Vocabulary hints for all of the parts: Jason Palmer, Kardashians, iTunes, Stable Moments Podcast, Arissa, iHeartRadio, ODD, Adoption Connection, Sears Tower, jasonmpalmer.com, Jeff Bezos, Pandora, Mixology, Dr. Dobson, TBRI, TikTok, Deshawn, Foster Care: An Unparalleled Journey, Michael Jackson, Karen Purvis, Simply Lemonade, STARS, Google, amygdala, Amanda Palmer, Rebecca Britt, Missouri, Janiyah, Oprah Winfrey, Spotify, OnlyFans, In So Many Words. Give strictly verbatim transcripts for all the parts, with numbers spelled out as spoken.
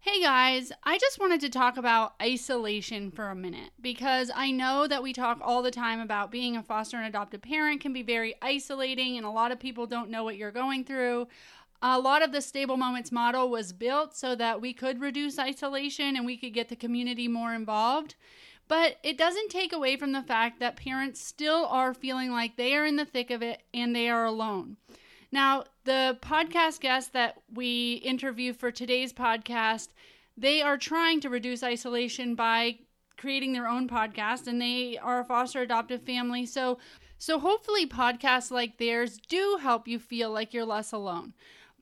Hey guys, I just wanted to talk about isolation for a minute because I know that we talk all the time about being a foster and adoptive parent can be very isolating and a lot of people don't know what you're going through. A lot of the Stable Moments model was built so that we could reduce isolation and we could get the community more involved. But it doesn't take away from the fact that parents still are feeling like they are in the thick of it and they are alone. Now, the podcast guests that we interview for today's podcast, they are trying to reduce isolation by creating their own podcast, and they are a foster adoptive family. So, so hopefully podcasts like theirs do help you feel like you're less alone.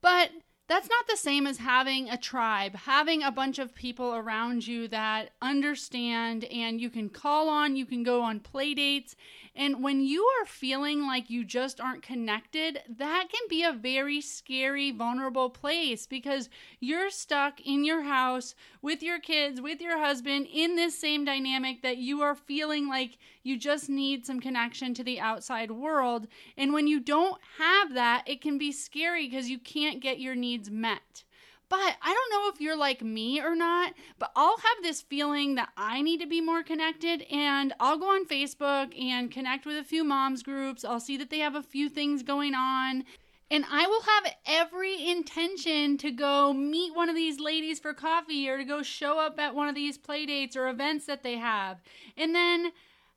But that's not the same as having a tribe, having a bunch of people around you that understand and you can call on, you can go on play dates. And when you are feeling like you just aren't connected, that can be a very scary, vulnerable place because you're stuck in your house with your kids, with your husband, in this same dynamic that you are feeling like you just need some connection to the outside world. And when you don't have that, it can be scary because you can't get your needs met. But I don't know if you're like me or not, but I'll have this feeling that I need to be more connected, and I'll go on Facebook and connect with a few moms groups. I'll see that they have a few things going on, and I will have every intention to go meet one of these ladies for coffee or to go show up at one of these play dates or events that they have. And then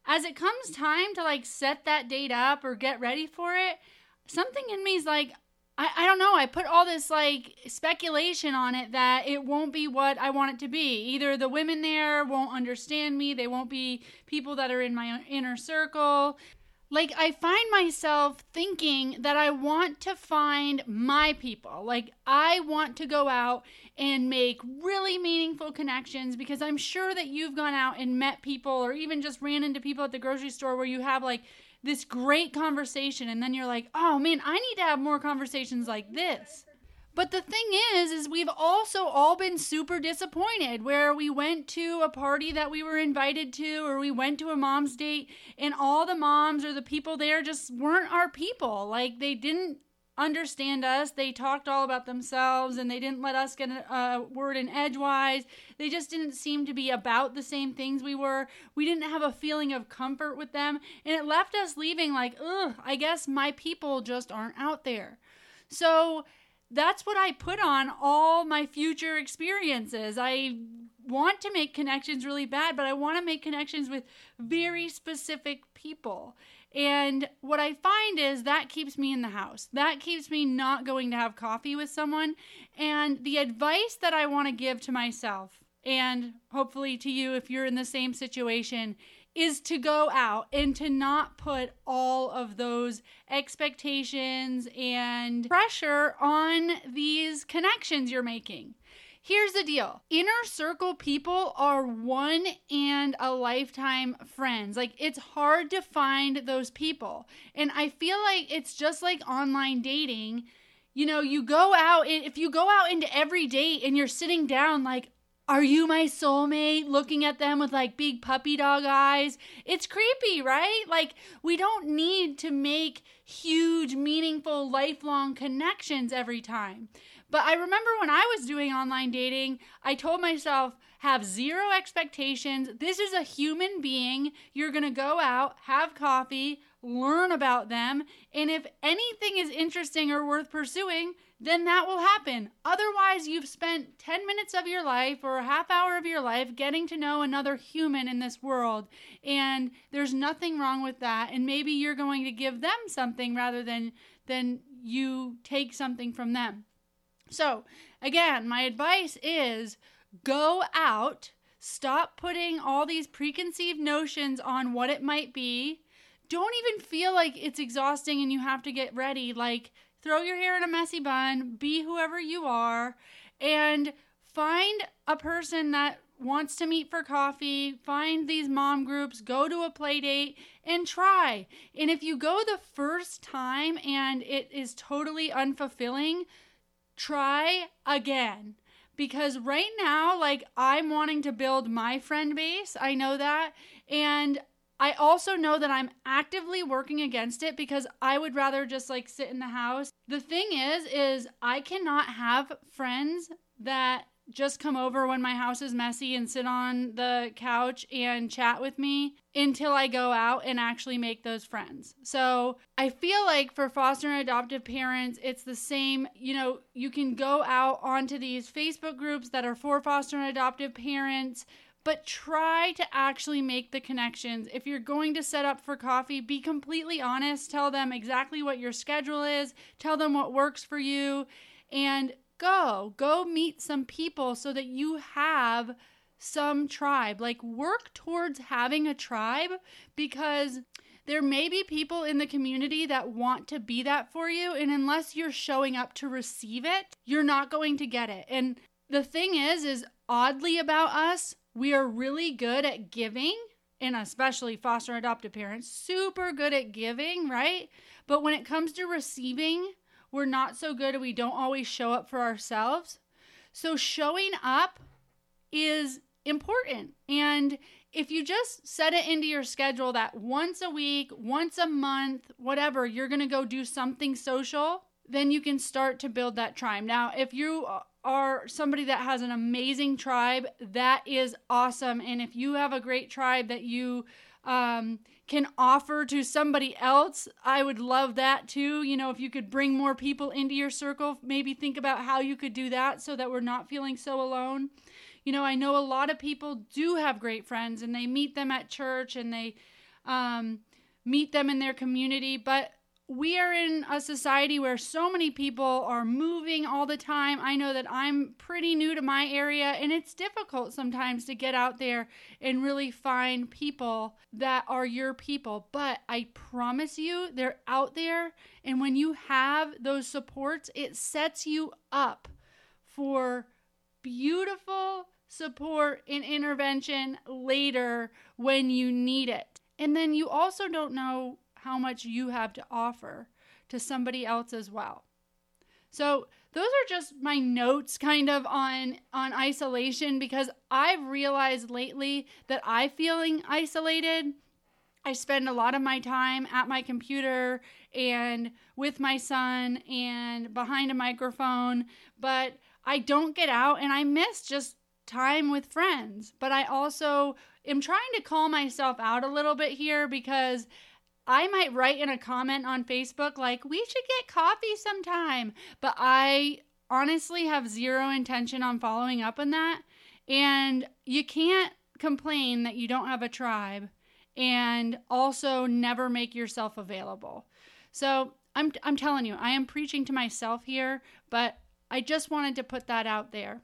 as it comes time to like set that date up or get ready for it, something in me is like, I don't know. I put all this like speculation on it that it won't be what I want it to be. Either the women there won't understand me. They won't be people that are in my inner circle. Like I find myself thinking that I want to find my people. Like I want to go out and make really meaningful connections because I'm sure that you've gone out and met people or even just ran into people at the grocery store where you have like this great conversation, and then you're like, oh man, I need to have more conversations like this. But the thing is, is we've also all been super disappointed where we went to a party that we were invited to, or we went to a mom's date, and all the moms or the people there just weren't our people. Like they didn't understand us. They talked all about themselves and they didn't let us get a word in edgewise. They just didn't seem to be about the same things we were. We didn't have a feeling of comfort with them. And it left us leaving like, ugh, I guess my people just aren't out there. So that's what I put on all my future experiences. I want to make connections really bad, but I want to make connections with very specific people. And what I find is that keeps me in the house. That keeps me not going to have coffee with someone. And the advice that I want to give to myself, and hopefully to you if you're in the same situation, is to go out and to not put all of those expectations and pressure on these connections you're making. Here's the deal. Inner circle people are one and a lifetime friends. Like it's hard to find those people. And I feel like it's just like online dating. You know, you go out, if you go out into every date and you're sitting down like, are you my soulmate? Looking at them with like big puppy dog eyes. It's creepy, right? Like we don't need to make huge, meaningful, lifelong connections every time. But I remember when I was doing online dating, I told myself, have zero expectations. This is a human being. You're going to go out, have coffee, learn about them. And if anything is interesting or worth pursuing, then that will happen. Otherwise, you've spent ten minutes of your life or a half hour of your life getting to know another human in this world. And there's nothing wrong with that. And maybe you're going to give them something rather than, than you take something from them. So again, my advice is go out, stop putting all these preconceived notions on what it might be. Don't even feel like it's exhausting and you have to get ready. Like throw your hair in a messy bun, be whoever you are, and find a person that wants to meet for coffee, find these mom groups, go to a play date, and try. And if you go the first time and it is totally unfulfilling, try again, because right now, like I'm wanting to build my friend base. I know that. And I also know that I'm actively working against it because I would rather just like sit in the house. The thing is, is I cannot have friends that just come over when my house is messy and sit on the couch and chat with me until I go out and actually make those friends. So I feel like for foster and adoptive parents, it's the same. You know, you can go out onto these Facebook groups that are for foster and adoptive parents, but try to actually make the connections. If you're going to set up for coffee, be completely honest. Tell them exactly what your schedule is. Tell them what works for you. And go. Go meet some people so that you have some tribe. Like, work towards having a tribe, because there may be people in the community that want to be that for you. And unless you're showing up to receive it, you're not going to get it. And the thing is, is oddly about us, we are really good at giving, and especially foster and adoptive parents, super good at giving, right? But when it comes to receiving, we're not so good. We don't always show up for ourselves. So showing up is important. And if you just set it into your schedule that once a week, once a month, whatever, you're going to go do something social, then you can start to build that tribe. Now, if you are somebody that has an amazing tribe, that is awesome. And if you have a great tribe that you um, can offer to somebody else, I would love that too. You know, if you could bring more people into your circle, maybe think about how you could do that so that we're not feeling so alone. You know, I know a lot of people do have great friends, and they meet them at church, and they um, meet them in their community, but we are in a society where so many people are moving all the time. I know that I'm pretty new to my area, and it's difficult sometimes to get out there and really find people that are your people. But I promise you, they're out there. And when you have those supports, it sets you up for beautiful support and intervention later when you need it. And then you also don't know how much you have to offer to somebody else as well. So those are just my notes kind of on, on isolation, because I've realized lately that I'm feeling isolated. I spend a lot of my time at my computer and with my son and behind a microphone, but I don't get out, and I miss just time with friends. But I also am trying to call myself out a little bit here, because I might write in a comment on Facebook like, we should get coffee sometime, but I honestly have zero intention on following up on that. And you can't complain that you don't have a tribe and also never make yourself available. So I'm, I'm telling you, I am preaching to myself here, but I just wanted to put that out there.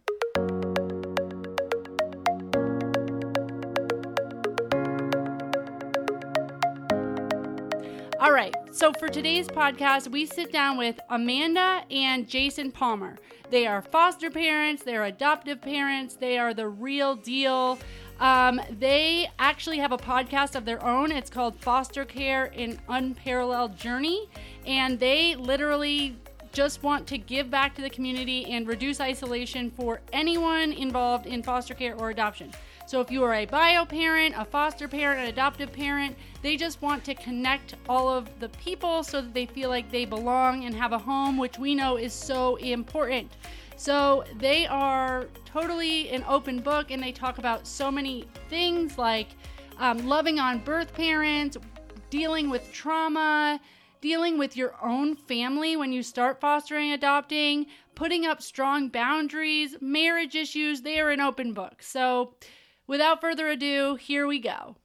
All right, so for today's podcast, we sit down with Amanda and Jason Palmer. They are foster parents, they're adoptive parents, they are the real deal. Um, they actually have a podcast of their own. It's called Foster Care: An Unparalleled Journey, and they literally just want to give back to the community and reduce isolation for anyone involved in foster care or adoption. So if you are a bio parent, a foster parent, an adoptive parent, they just want to connect all of the people so that they feel like they belong and have a home, which we know is so important. So they are totally an open book, and they talk about so many things like um, loving on birth parents, dealing with trauma, dealing with your own family when you start fostering, adopting, putting up strong boundaries, marriage issues. They are an open book. So without further ado, here we go.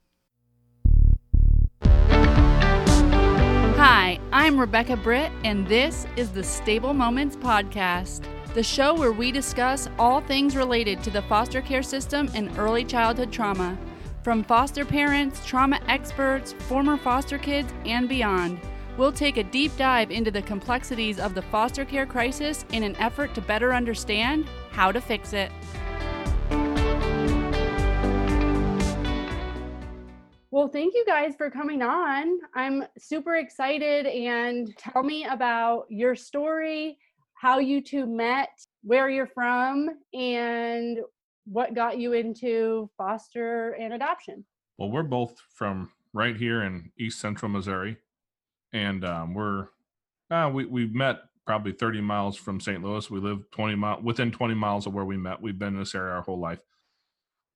Hi, I'm Rebecca Britt, and this is the Stable Moments Podcast, the show where we discuss all things related to the foster care system and early childhood trauma, from foster parents, trauma experts, former foster kids, and beyond. We'll take a deep dive into the complexities of the foster care crisis in an effort to better understand how to fix it. Well, thank you guys for coming on. I'm super excited. And tell me about your story, how you two met, where you're from, and what got you into foster and adoption. Well, we're both from right here in East Central Missouri. And um, we're, uh, we, we met probably thirty miles from Saint Louis. We live twenty miles, within twenty miles of where we met. We've been in this area our whole life.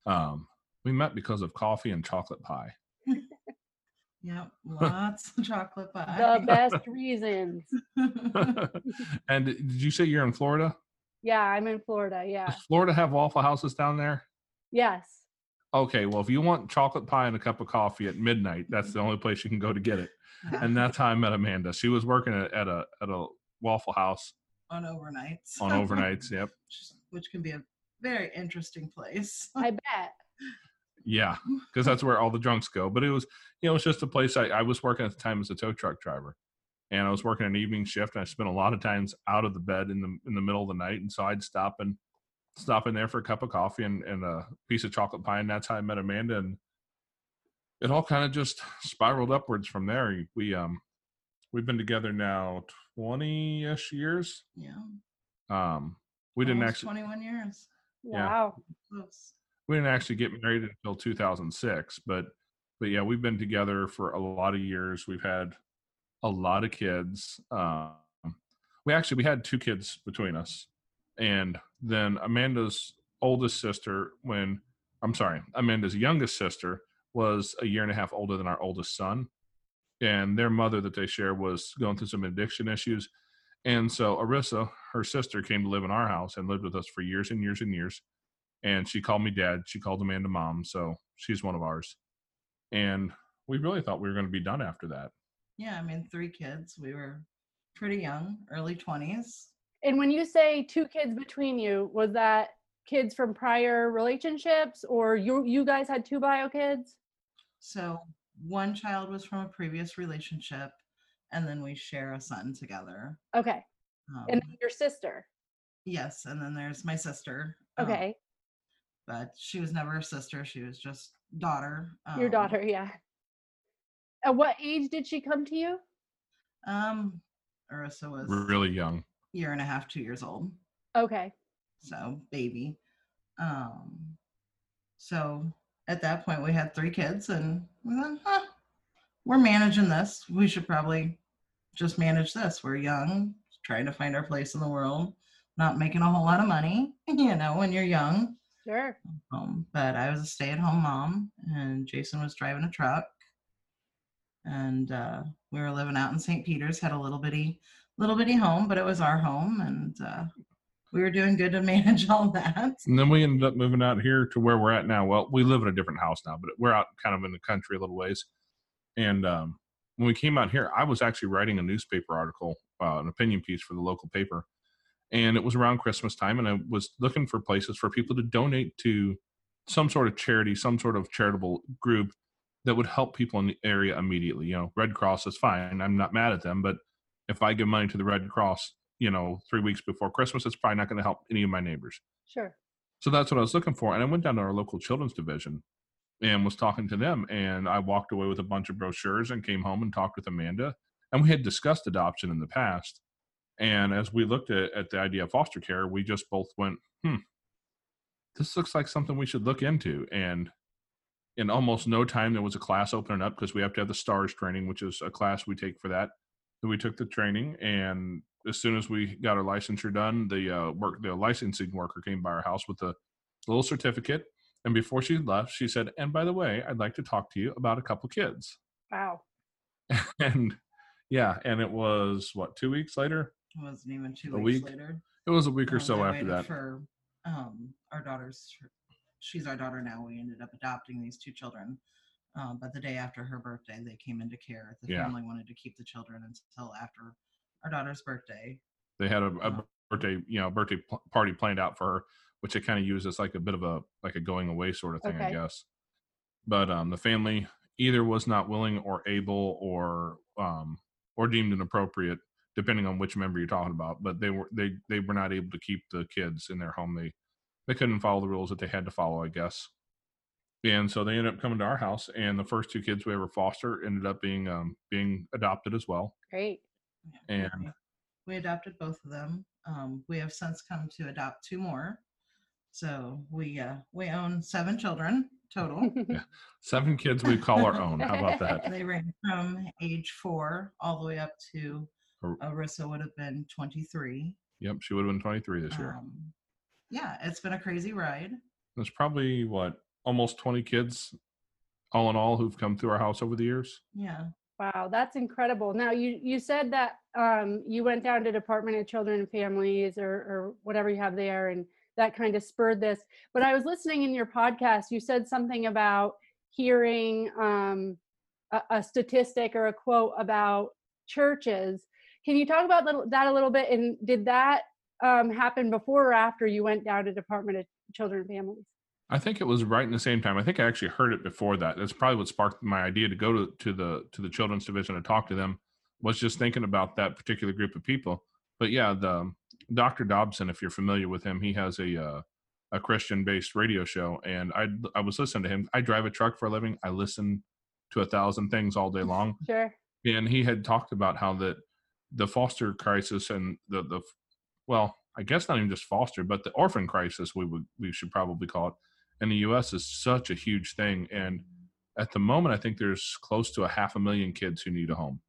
Um, we met because of coffee and chocolate pie. Yep, lots of chocolate pie. The best reasons. And did you say you're in Florida? Yeah, I'm in Florida, yeah. Does Florida have Waffle Houses down there? Yes. Okay, well, if you want chocolate pie and a cup of coffee at midnight, that's the only place you can go to get it. And that's how I met Amanda. She was working at, at a at a Waffle House. On overnights. On overnights, yep. Which can be a very interesting place. I bet. Yeah, because that's where all the drunks go. But it was, you know, it's just a place I, I was working at the time as a tow truck driver. And I was working an evening shift, and I spent a lot of times out of the bed in the in the middle of the night. And so I'd stop and stop in there for a cup of coffee and, and a piece of chocolate pie. And that's how I met Amanda. And it all kind of just spiraled upwards from there. We um we've been together now twenty-ish years. Yeah. Um, we Almost didn't actually twenty-one years. Yeah. Wow. Close. We didn't actually get married until two thousand six, but but yeah, we've been together for a lot of years. We've had a lot of kids. Um, we actually, we had two kids between us. And then Amanda's oldest sister when, I'm sorry, Amanda's youngest sister was a year and a half older than our oldest son. And their mother that they share was going through some addiction issues. And so Arissa, her sister, came to live in our house and lived with us for years and years and years. And she called me dad. She called Amanda mom. So she's one of ours. And we really thought we were going to be done after that. Yeah. I mean, three kids. We were pretty young, early twenties. And when you say two kids between you, was that kids from prior relationships, or you you guys had two bio kids? So one child was from a previous relationship, and then we share a son together. Okay. Um, and your sister? Yes. And then there's my sister. Okay. Um, but she was never a sister. She was just daughter. Um, Your daughter, yeah. At what age did she come to you? Um, Arissa was really young. Year and a half, two years old. Okay. So baby. Um, so at that point we had three kids, and we thought, huh, we're managing this. We should probably just manage this. We're young, trying to find our place in the world, not making a whole lot of money, you know, when you're young. Sure. Um, but I was a stay-at-home mom, and Jason was driving a truck, and uh, we were living out in Saint Peter's, had a little bitty, little bitty home, but it was our home, and uh, we were doing good to manage all that. And then we ended up moving out here to where we're at now. Well, we live in a different house now, but we're out kind of in the country a little ways. And um, when we came out here, I was actually writing a newspaper article, uh, an opinion piece for the local paper. And it was around Christmas time, and I was looking for places for people to donate to some sort of charity, some sort of charitable group that would help people in the area immediately. You know, Red Cross is fine. I'm not mad at them, but if I give money to the Red Cross, you know, three weeks before Christmas, it's probably not going to help any of my neighbors. Sure. So that's what I was looking for. And I went down to our local children's division and was talking to them. And I walked away with a bunch of brochures and came home and talked with Amanda. And we had discussed adoption in the past. And as we looked at, at the idea of foster care, we just both went, hmm, this looks like something we should look into. And in almost no time, there was a class opening up, because we have to have the STARS training, which is a class we take for that. So we took the training, and as soon as we got our licensure done, the uh, work, the licensing worker came by our house with a little certificate. And before she left, she said, and by the way, I'd like to talk to you about a couple kids. Wow. and yeah, and it was, what, two weeks later? It wasn't even two a weeks week. later. It was a week or um, so after that. For um, our daughters, she's our daughter now. We ended up adopting these two children. Um, but the day after her birthday, they came into care. The yeah. family wanted to keep the children until after our daughter's birthday. They had a, a um, birthday, you know, birthday p- party planned out for her, which they kind of used as like a bit of a like a going away sort of thing, okay. I guess. But um, the family either was not willing or able, or um, or deemed inappropriate, depending on which member you're talking about, but they were they they were not able to keep the kids in their home. They they couldn't follow the rules that they had to follow, I guess. And so they ended up coming to our house, and the first two kids we ever fostered ended up being um, being adopted as well. Great. And we adopted both of them. Um, we have since come to adopt two more. So we uh, we own seven children total. Yeah. Seven kids we call our own. How about that? They range from age four all the way up to Arissa would have been twenty-three. Yep, she would have been twenty-three this year. Um, yeah, it's been a crazy ride. There's probably, what, almost twenty kids, all in all, who've come through our house over the years. Yeah. Wow, that's incredible. Now, you, you said that um, you went down to Department of Children and Families or, or whatever you have there, and that kind of spurred this. But I was listening in your podcast, you said something about hearing um, a, a statistic or a quote about churches. Can you talk about that a little bit? And did that um, happen before or after you went down to Department of Children and Families? I think it was right in the same time. I think I actually heard it before that. That's probably what sparked my idea to go to, to the to the Children's Division and talk to them, was just thinking about that particular group of people. But yeah, the Doctor Dobson, if you're familiar with him, he has a uh, a Christian-based radio show, and I I was listening to him. I drive a truck for a living. I listen to a thousand things all day long. Sure. And he had talked about how that the foster crisis and the the well, I guess not even just foster, but the orphan crisis we would we should probably call it. And the U S is such a huge thing. And at the moment, I think there's close to a half a million kids who need a home.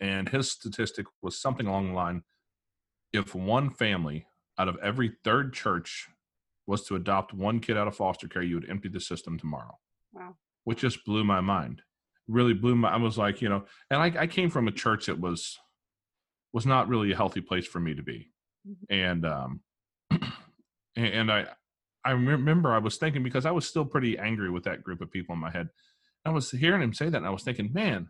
And his statistic was something along the line, if one family out of every third church was to adopt one kid out of foster care, you would empty the system tomorrow. Wow. Which just blew my mind. Really blew my, I was like, you know, and I, I came from a church that was, was not really a healthy place for me to be. Mm-hmm. And, um, and I, I remember I was thinking, because I was still pretty angry with that group of people in my head. I was hearing him say that, and I was thinking, man,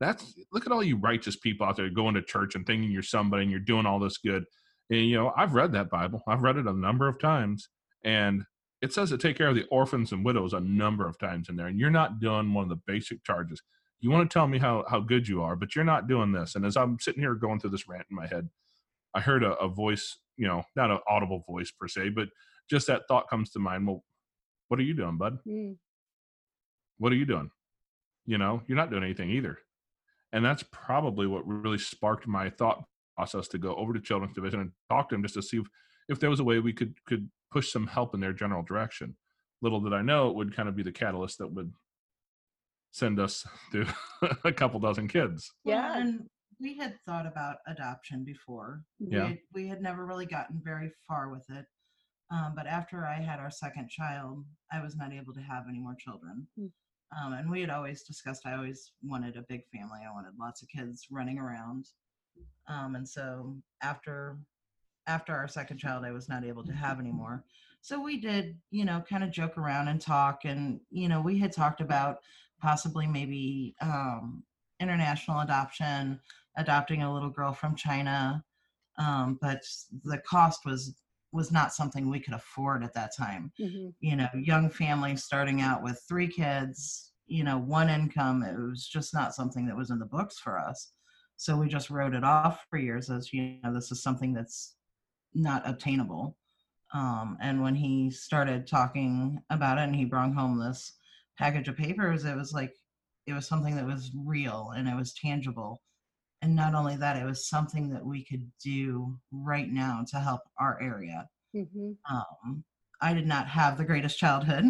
that's look at all you righteous people out there going to church and thinking you're somebody and you're doing all this good. And, you know, I've read that Bible. I've read it a number of times. And it says to take care of the orphans and widows a number of times in there. And you're not doing one of the basic charges. You want to tell me how, how good you are, but you're not doing this. And as I'm sitting here going through this rant in my head, I heard a, a voice, you know, not an audible voice per se, but just that thought comes to mind. Well, what are you doing, bud? Mm. What are you doing? You know, you're not doing anything either. And that's probably what really sparked my thought process to go over to Children's Division and talk to them, just to see if, if there was a way we could, could push some help in their general direction. Little did I know it would kind of be the catalyst that would send us to a couple dozen kids. Yeah. And we had thought about adoption before. Yeah. We had, we had never really gotten very far with it. Um, but after I had our second child, I was not able to have any more children. Um, and we had always discussed, I always wanted a big family. I wanted lots of kids running around. Um, and so after, after our second child, I was not able to have any more. So we did, you know, kind of joke around and talk. And, you know, we had talked about possibly maybe um, international adoption, adopting a little girl from China. Um, but the cost was was not something we could afford at that time. Mm-hmm. You know, young families starting out with three kids, you know, one income, it was just not something that was in the books for us. So we just wrote it off for years as, you know, this is something that's not obtainable. Um, and when he started talking about it and he brought home this package of papers, it was like, it was something that was real and it was tangible. And not only that, it was something that we could do right now to help our area. Mm-hmm. Um, I did not have the greatest childhood.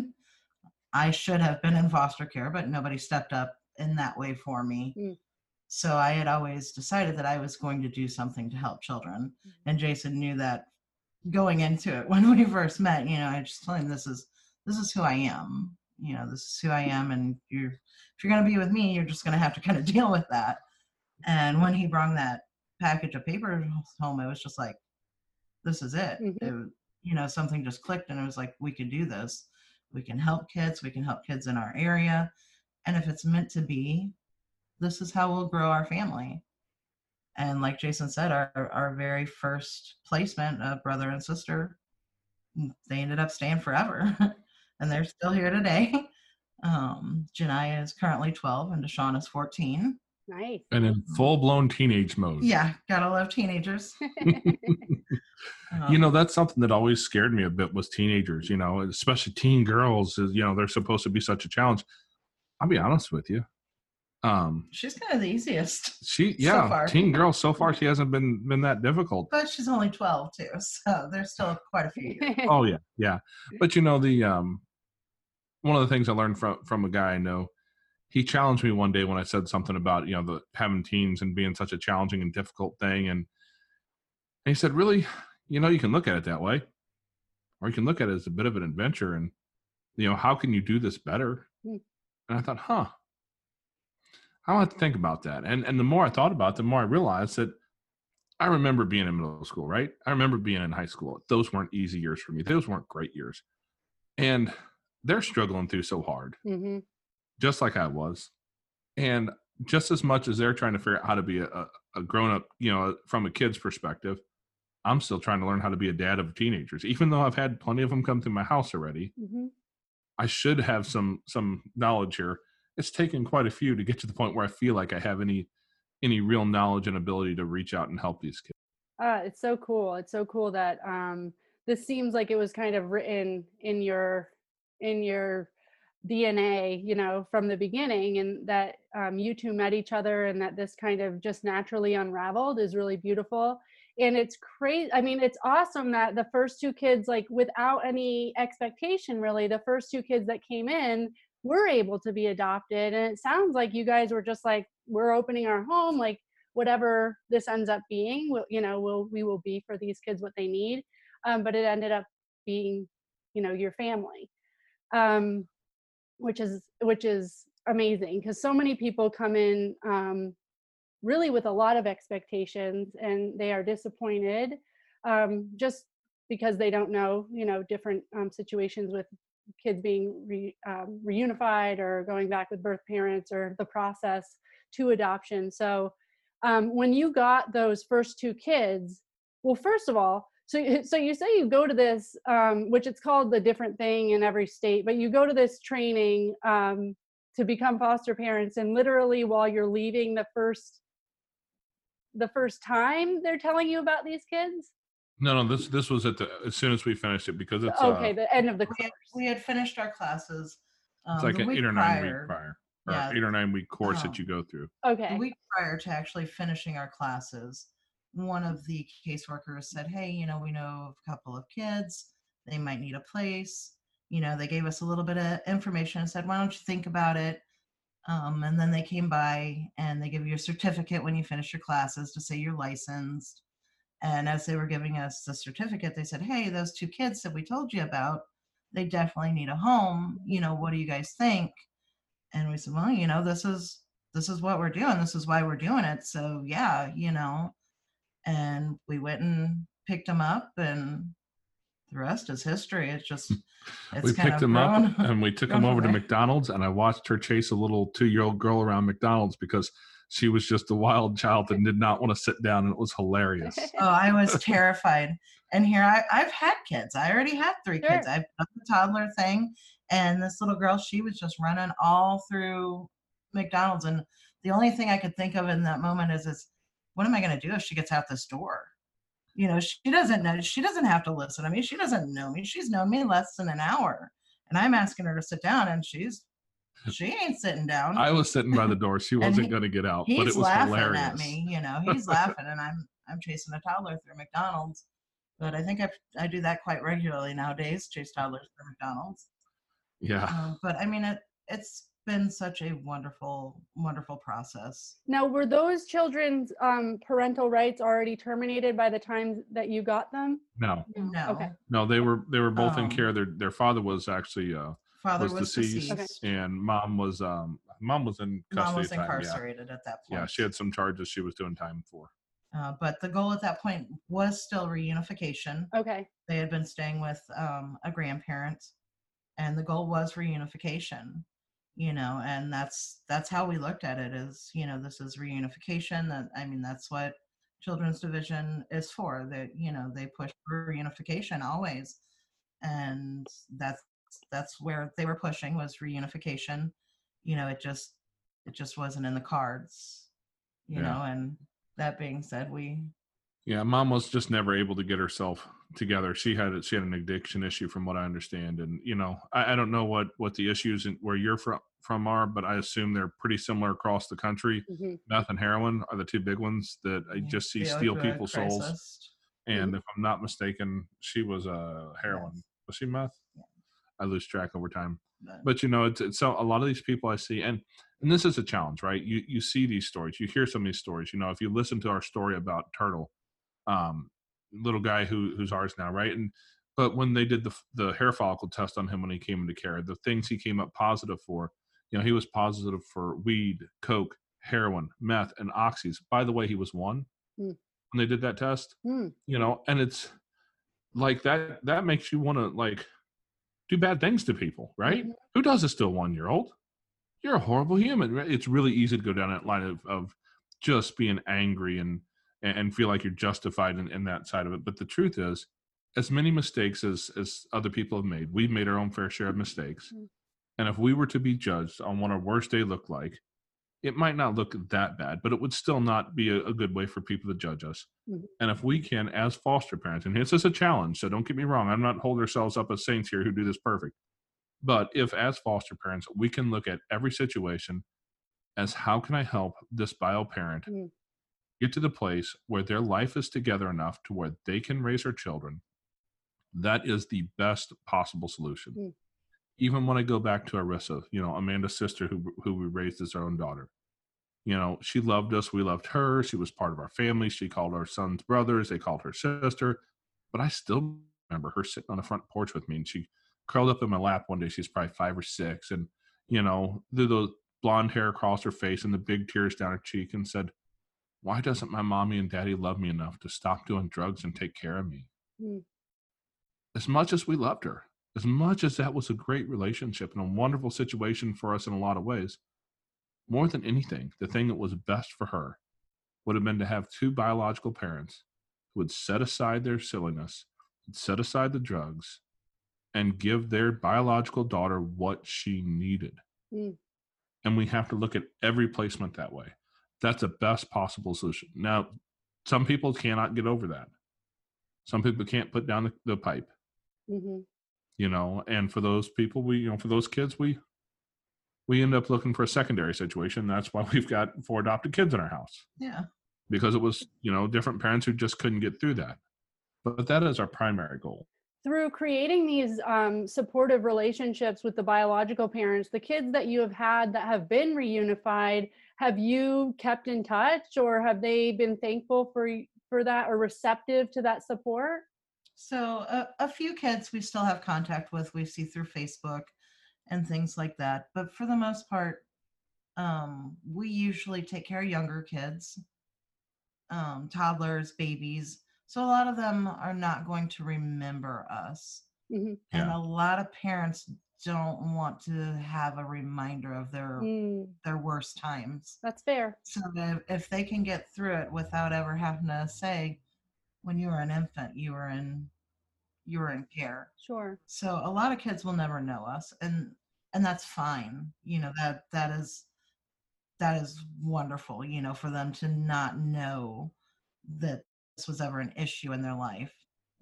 I should have been in foster care, but nobody stepped up in that way for me. Mm. So I had always decided that I was going to do something to help children. Mm-hmm. And Jason knew that going into it when we first met. You know, I just told him, this is, this is who I am. You know, this is who I am. And you're, if you're going to be with me, you're just going to have to kind of deal with that. And when he brought that package of papers home, it was just like, this is it. Mm-hmm. It, you know, something just clicked, and it was like, we can do this. We can help kids. We can help kids in our area. And if it's meant to be, this is how we'll grow our family. And like Jason said, our, our very first placement of brother and sister, they ended up staying forever and they're still here today. Um, Janiyah is currently twelve and Deshawn is fourteen. Nice. And in full-blown teenage mode. Yeah, gotta love teenagers. um, you know, that's something that always scared me a bit, was teenagers, you know, especially teen girls. You know, they're supposed to be such a challenge. I'll be honest with you. Um, she's kind of the easiest. She, yeah, so far. Teen girls so far, she hasn't been been that difficult. But she's only twelve, too, so there's still quite a few years. Oh, yeah, yeah. But, you know, the um, one of the things I learned from, from a guy I know, he challenged me one day when I said something about, you know, the having teens and being such a challenging and difficult thing. And, and he said, really, you know, you can look at it that way, or you can look at it as a bit of an adventure. And, you know, how can you do this better? And I thought, huh, I don't have to think about that. And and the more I thought about it, the more I realized that I remember being in middle school, right? I remember being in high school. Those weren't easy years for me. Those weren't great years. And they're struggling through so hard, mm-hmm. just like I was. And just as much as they're trying to figure out how to be a, a grown-up, you know, from a kid's perspective, I'm still trying to learn how to be a dad of teenagers. Even though I've had plenty of them come through my house already, mm-hmm. I should have some some knowledge here. It's taken quite a few to get to the point where I feel like I have any any real knowledge and ability to reach out and help these kids. Uh, it's so cool. It's so cool that um, this seems like it was kind of written in your in your D N A, you know, from the beginning, and that um, you two met each other and that this kind of just naturally unraveled is really beautiful. And it's crazy. I mean, it's awesome that the first two kids, like without any expectation, really, the first two kids that came in were able to be adopted. And it sounds like you guys were just like, we're opening our home, like whatever this ends up being, we'll, you know, we'll, we will be for these kids what they need. Um, but it ended up being, you know, your family, um, which is, which is amazing, because so many people come in um, really with a lot of expectations and they are disappointed um, just because they don't know, you know, different um, situations with kids being re, um, reunified or going back with birth parents or the process to adoption. So um, when you got those first two kids, well, first of all, so, so you say you go to this, um, which it's called the different thing in every state, but you go to this training um, to become foster parents, and literally while you're leaving the first, the first time they're telling you about these kids? No, no, this this was at the, as soon as we finished it, because it's okay. Uh, the end of the course. We had, we had finished our classes. Um, it's like an eight or nine prior. week prior, or yeah. eight or nine week course uh-huh. that you go through. Okay. The week prior to actually finishing our classes, one of the caseworkers said, "Hey, you know, we know a couple of kids. They might need a place." You know, they gave us a little bit of information and said, "Why don't you think about it?" Um, and then they came by and they give you a certificate when you finish your classes to say you're licensed. And as they were giving us the certificate, they said, "Hey, those two kids that we told you about, they definitely need a home. You know, what do you guys think?" And we said, "Well, you know, this is, this is what we're doing. This is why we're doing it. So yeah, you know," and we went and picked them up, and the rest is history. It's just, it's we kind picked of them grown, up and we took them over away. to McDonald's, and I watched her chase a little two-year-old girl around McDonald's because she was just a wild child and did not want to sit down, and it was hilarious. Oh, I was terrified. And here I, I've had kids. I already had three sure. kids. I've done the toddler thing, and this little girl, she was just running all through McDonald's. And the only thing I could think of in that moment is, is what am I going to do if she gets out this door? You know, she doesn't know. She doesn't have to listen to me. She doesn't know me. She's known me less than an hour, and I'm asking her to sit down, and she's She ain't sitting down. I was sitting by the door. She wasn't going to get out, but it was hilarious. He's laughing at me, you know. He's laughing, and I'm I'm chasing a toddler through McDonald's. But I think I I do that quite regularly nowadays, chase toddlers through McDonald's. Yeah. Uh, but I mean, it it's been such a wonderful, wonderful process. Now, were those children's um, parental rights already terminated by the time that you got them? No. No. Okay. No, they were they were both um, in care. Their their father was actually. Uh, Father was, was deceased, deceased. Okay. And mom was um mom was in custody. Mom was time, incarcerated yeah. at that point. Yeah, she had some charges she was doing time for. Uh, but the goal at that point was still reunification. Okay. They had been staying with um, a grandparent, and the goal was reunification. You know, and that's that's how we looked at it. Is you know, this is reunification. That I mean, that's what Children's Division is for. That you know, they push for reunification always, and that's. That's where they were pushing, was reunification. You know, it just it just wasn't in the cards, you yeah. know. And that being said, we yeah, mom was just never able to get herself together. She had she had an addiction issue, from what I understand. And you know, I, I don't know what what the issues in where you're from from are, but I assume they're pretty similar across the country. Mm-hmm. Meth and heroin are the two big ones that I yeah, just see steal people's crisis. souls. And mm-hmm. if I'm not mistaken, she was a uh, heroin. Yes. Was she meth? Yeah. I lose track over time. Right. But you know, it's, it's so a lot of these people I see, and and this is a challenge, right? You you see these stories, you hear some of these stories. You know, if you listen to our story about Turtle, um, little guy who who's ours now, right? And but when they did the the hair follicle test on him when he came into care, the things he came up positive for, you know, he was positive for weed, coke, heroin, meth, and oxys. By the way, he was one mm. when they did that test. Mm. You know, and it's like that that makes you want to like do bad things to people, right? Mm-hmm. Who does this to a one-year-old? You're a horrible human, right? It's really easy to go down that line of, of just being angry and and feel like you're justified in, in that side of it. But the truth is, as many mistakes as, as other people have made, we've made our own fair share of mistakes. Mm-hmm. And if we were to be judged on what our worst day looked like, it might not look that bad, but it would still not be a, a good way for people to judge us. Mm-hmm. And if we can, as foster parents, and this is a challenge, so don't get me wrong, I'm not holding ourselves up as saints here who do this perfect. But if, as foster parents, we can look at every situation as how can I help this bio parent mm-hmm. get to the place where their life is together enough to where they can raise their children, that is the best possible solution. Mm-hmm. Even when I go back to Arissa, you know, Amanda's sister who who we raised as our own daughter, you know, she loved us. We loved her. She was part of our family. She called our sons brothers. They called her sister. But I still remember her sitting on the front porch with me, and she curled up in my lap one day. She's probably five or six. And, you know, threw the blonde hair across her face and the big tears down her cheek and said, why doesn't my mommy and daddy love me enough to stop doing drugs and take care of me? Mm. As much as we loved her, as much as that was a great relationship and a wonderful situation for us in a lot of ways, more than anything, the thing that was best for her would have been to have two biological parents who would set aside their silliness, set aside the drugs, and give their biological daughter what she needed. Mm. And we have to look at every placement that way. That's the best possible solution. Now, some people cannot get over that. Some people can't put down the, the pipe. Mm-hmm. You know, and for those people, we, you know, for those kids, we, we end up looking for a secondary situation. That's why we've got four adopted kids in our house. Yeah. Because it was, you know, different parents who just couldn't get through that. But that is our primary goal. Through creating these um, supportive relationships with the biological parents, the kids that you have had that have been reunified, have you kept in touch, or have they been thankful for, for that or receptive to that support? So uh, a few kids we still have contact with, we see through Facebook and things like that. But for the most part, um, we usually take care of younger kids, um, toddlers, babies. So a lot of them are not going to remember us. Mm-hmm. And yeah. a lot of parents don't want to have a reminder of their mm. their worst times. That's fair. So that if they can get through it without ever having to say, when you were an infant, you were in, you were in care. Sure. So a lot of kids will never know us, and and that's fine. You know, that that is that is wonderful. You know, for them to not know that this was ever an issue in their life.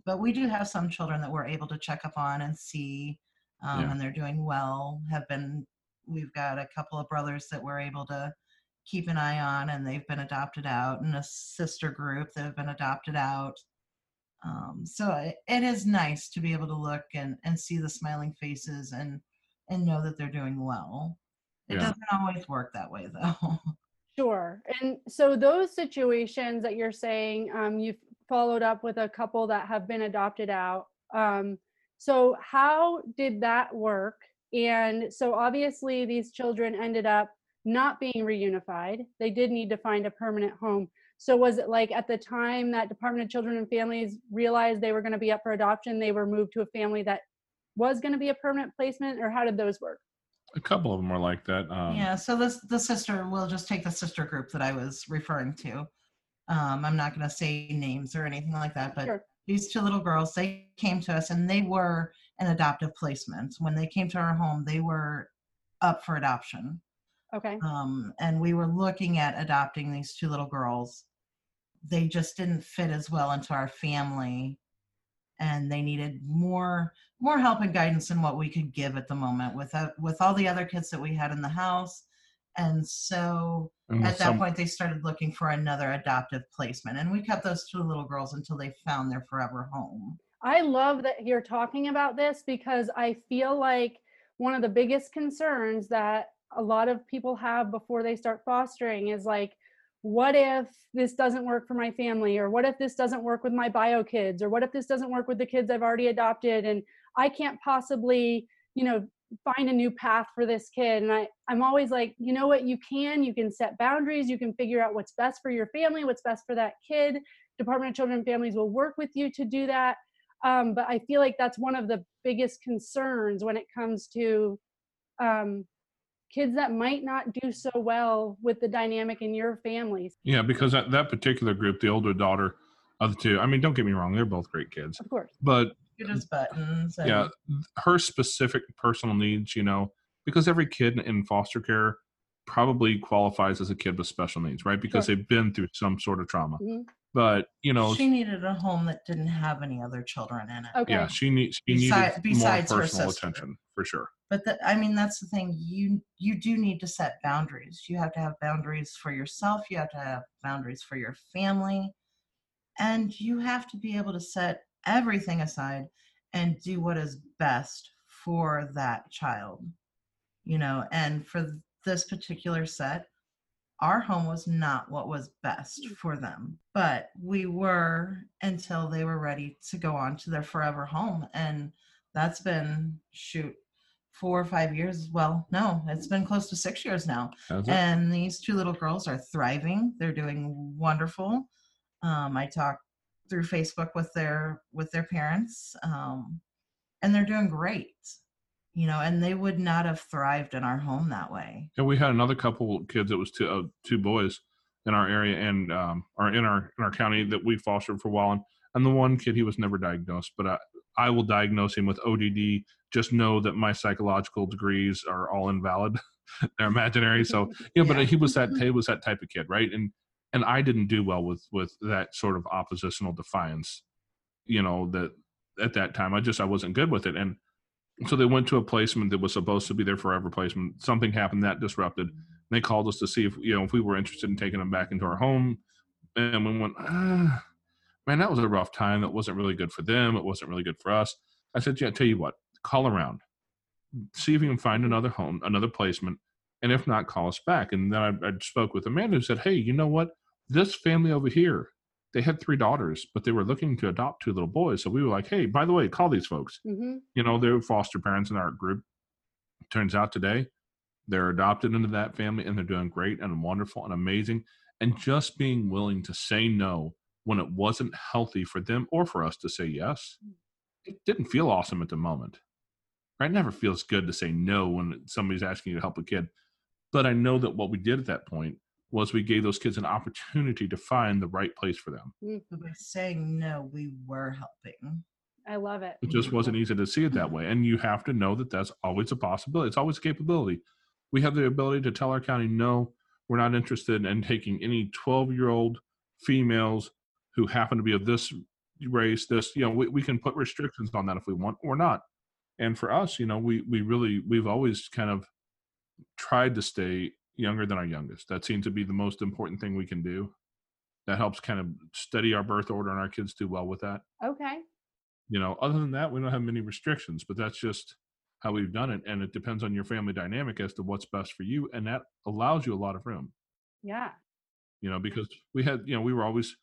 But we do have some children that we're able to check up on and see, um, yeah. and they're doing well. Have been. We've got a couple of brothers that we're able to keep an eye on, and they've been adopted out, and a sister group that have been adopted out. Um, so it, it is nice to be able to look and, and see the smiling faces and, and know that they're doing well. It yeah. doesn't always work that way though. Sure. And so those situations that you're saying, um, you've followed up with a couple that have been adopted out. Um, so how did that work? And so obviously these children ended up not being reunified. They did need to find a permanent home. So was it like at the time that Department of Children and Families realized they were going to be up for adoption, they were moved to a family that was going to be a permanent placement, or how did those work? A couple of them were like that. Um, yeah, so this, the sister, we'll just take the sister group that I was referring to. Um, I'm not going to say names or anything like that, but sure. These two little girls, they came to us and they were an adoptive placement. When they came to our home, they were up for adoption. Okay. Um, and we were looking at adopting these two little girls. They just didn't fit as well into our family, and they needed more more help and guidance than what we could give at the moment with uh, with all the other kids that we had in the house. And so and at that some... point, they started looking for another adoptive placement, and we kept those two little girls until they found their forever home. I love that you're talking about this, because I feel like one of the biggest concerns that a lot of people have before they start fostering is like, what if this doesn't work for my family? Or what if this doesn't work with my bio kids? Or what if this doesn't work with the kids I've already adopted? And I can't possibly, you know, find a new path for this kid. And I, I'm always like, you know what, you can, you can set boundaries, you can figure out what's best for your family, what's best for that kid. Department of Children and Families will work with you to do that. Um, but I feel like that's one of the biggest concerns when it comes to um, kids that might not do so well with the dynamic in your families. Yeah, because that, that particular group, the older daughter of the two, I mean, don't get me wrong, they're both great kids. Of course. But buttons and- yeah, her specific personal needs, you know, because every kid in foster care probably qualifies as a kid with special needs, right? Because sure. they've been through some sort of trauma. Mm-hmm. But, you know, she needed a home that didn't have any other children in it. Okay. Yeah, she, need, she besides, needed more personal attention, for sure. But the, I mean, that's the thing. You you do need to set boundaries. You have to have boundaries for yourself. You have to have boundaries for your family. And you have to be able to set everything aside and do what is best for that child. You know, and for this particular set, our home was not what was best for them, but we were until they were ready to go on to their forever home. And that's been, shoot, four or five years. Well, no, it's been close to six years now. Okay. And these two little girls are thriving. They're doing wonderful. Um, I talk through Facebook with their, with their parents, um, and they're doing great. You know, and they would not have thrived in our home that way. Yeah, we had another couple kids that was two uh, two boys in our area and um, or in our in our county that we fostered for a while. And, and the one kid, he was never diagnosed, but I I will diagnose him with O D D. Just know that my psychological degrees are all invalid; they're imaginary. So yeah, but yeah. he was that he was that type of kid, right? And and I didn't do well with with that sort of oppositional defiance. You know, that at that time I just I wasn't good with it. And so they went to a placement that was supposed to be their forever placement. Something happened that disrupted. They called us to see if, you know, if we were interested in taking them back into our home. And we went, ah, man, that was a rough time. That wasn't really good for them. It wasn't really good for us. I said, yeah, I tell you what, call around, see if you can find another home, another placement. And if not, call us back. And then I, I spoke with Amanda who said, hey, you know what? This family over here, they had three daughters, but they were looking to adopt two little boys. So we were like, hey, by the way, call these folks. Mm-hmm. You know, they're foster parents in our group. Turns out today, they're adopted into that family and they're doing great and wonderful and amazing. And just being willing to say no when it wasn't healthy for them or for us to say yes, it didn't feel awesome at the moment. Right? It never feels good to say no when somebody's asking you to help a kid. But I know that what we did at that point was we gave those kids an opportunity to find the right place for them. By saying no, we were helping. I love it. It just wasn't easy to see it that way. And you have to know that that's always a possibility. It's always a capability. We have the ability to tell our county, no, we're not interested in taking any twelve-year-old females who happen to be of this race, this, you know, we, we can put restrictions on that if we want or not. And for us, you know, we we really, we've always kind of tried to stay younger than our youngest. That seems to be the most important thing we can do. That helps kind of steady our birth order, and our kids do well with that. Okay. You know, other than that, we don't have many restrictions, but that's just how we've done it. And it depends on your family dynamic as to what's best for you. And that allows you a lot of room. Yeah. You know, because we had, you know, we were always,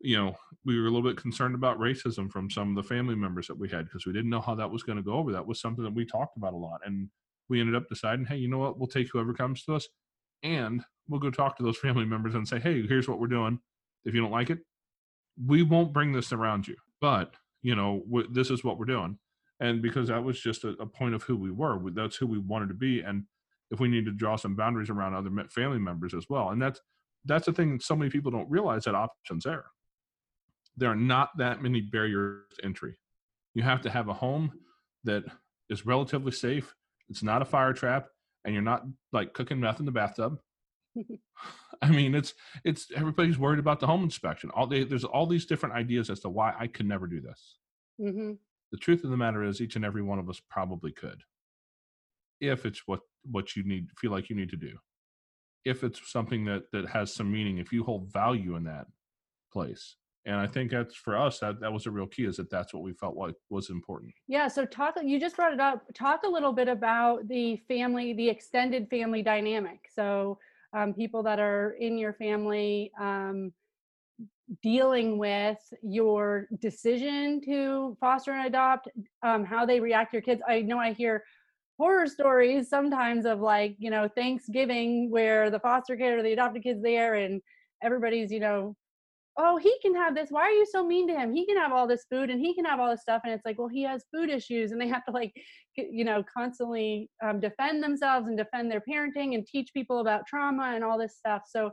you know, we were a little bit concerned about racism from some of the family members that we had, because we didn't know how that was going to go over. That was something that we talked about a lot. And we ended up deciding, hey, you know what, we'll take whoever comes to us and we'll go talk to those family members and say, hey, here's what we're doing. If you don't like it, we won't bring this around you, but you know, this is what we're doing. And because that was just a, a point of who we were, that's who we wanted to be. And if we need to draw some boundaries around other family members as well. And that's, that's the thing that so many people don't realize, that options there. There are not that many barriers to entry. You have to have a home that is relatively safe. It's not a fire trap, and you're not like cooking meth in the bathtub. I mean, it's, it's, everybody's worried about the home inspection. All they, there's all these different ideas as to why I could never do this. Mm-hmm. The truth of the matter is each and every one of us probably could, if it's what, what you need, feel like you need to do. If it's something that, that has some meaning, if you hold value in that place, And I think that's for us, that, that was a real key, is that that's what we felt like was important. Yeah. So talk, you just brought it up, talk a little bit about the family, the extended family dynamic. So um, people that are in your family um, dealing with your decision to foster and adopt, um, how they react to your kids. I know I hear horror stories sometimes of like, you know, Thanksgiving where the foster kid or the adopted kid's there and everybody's, you know, oh, he can have this. Why are you so mean to him? He can have all this food and he can have all this stuff. And it's like, well, he has food issues, and they have to like, you know, constantly um, defend themselves and defend their parenting and teach people about trauma and all this stuff. So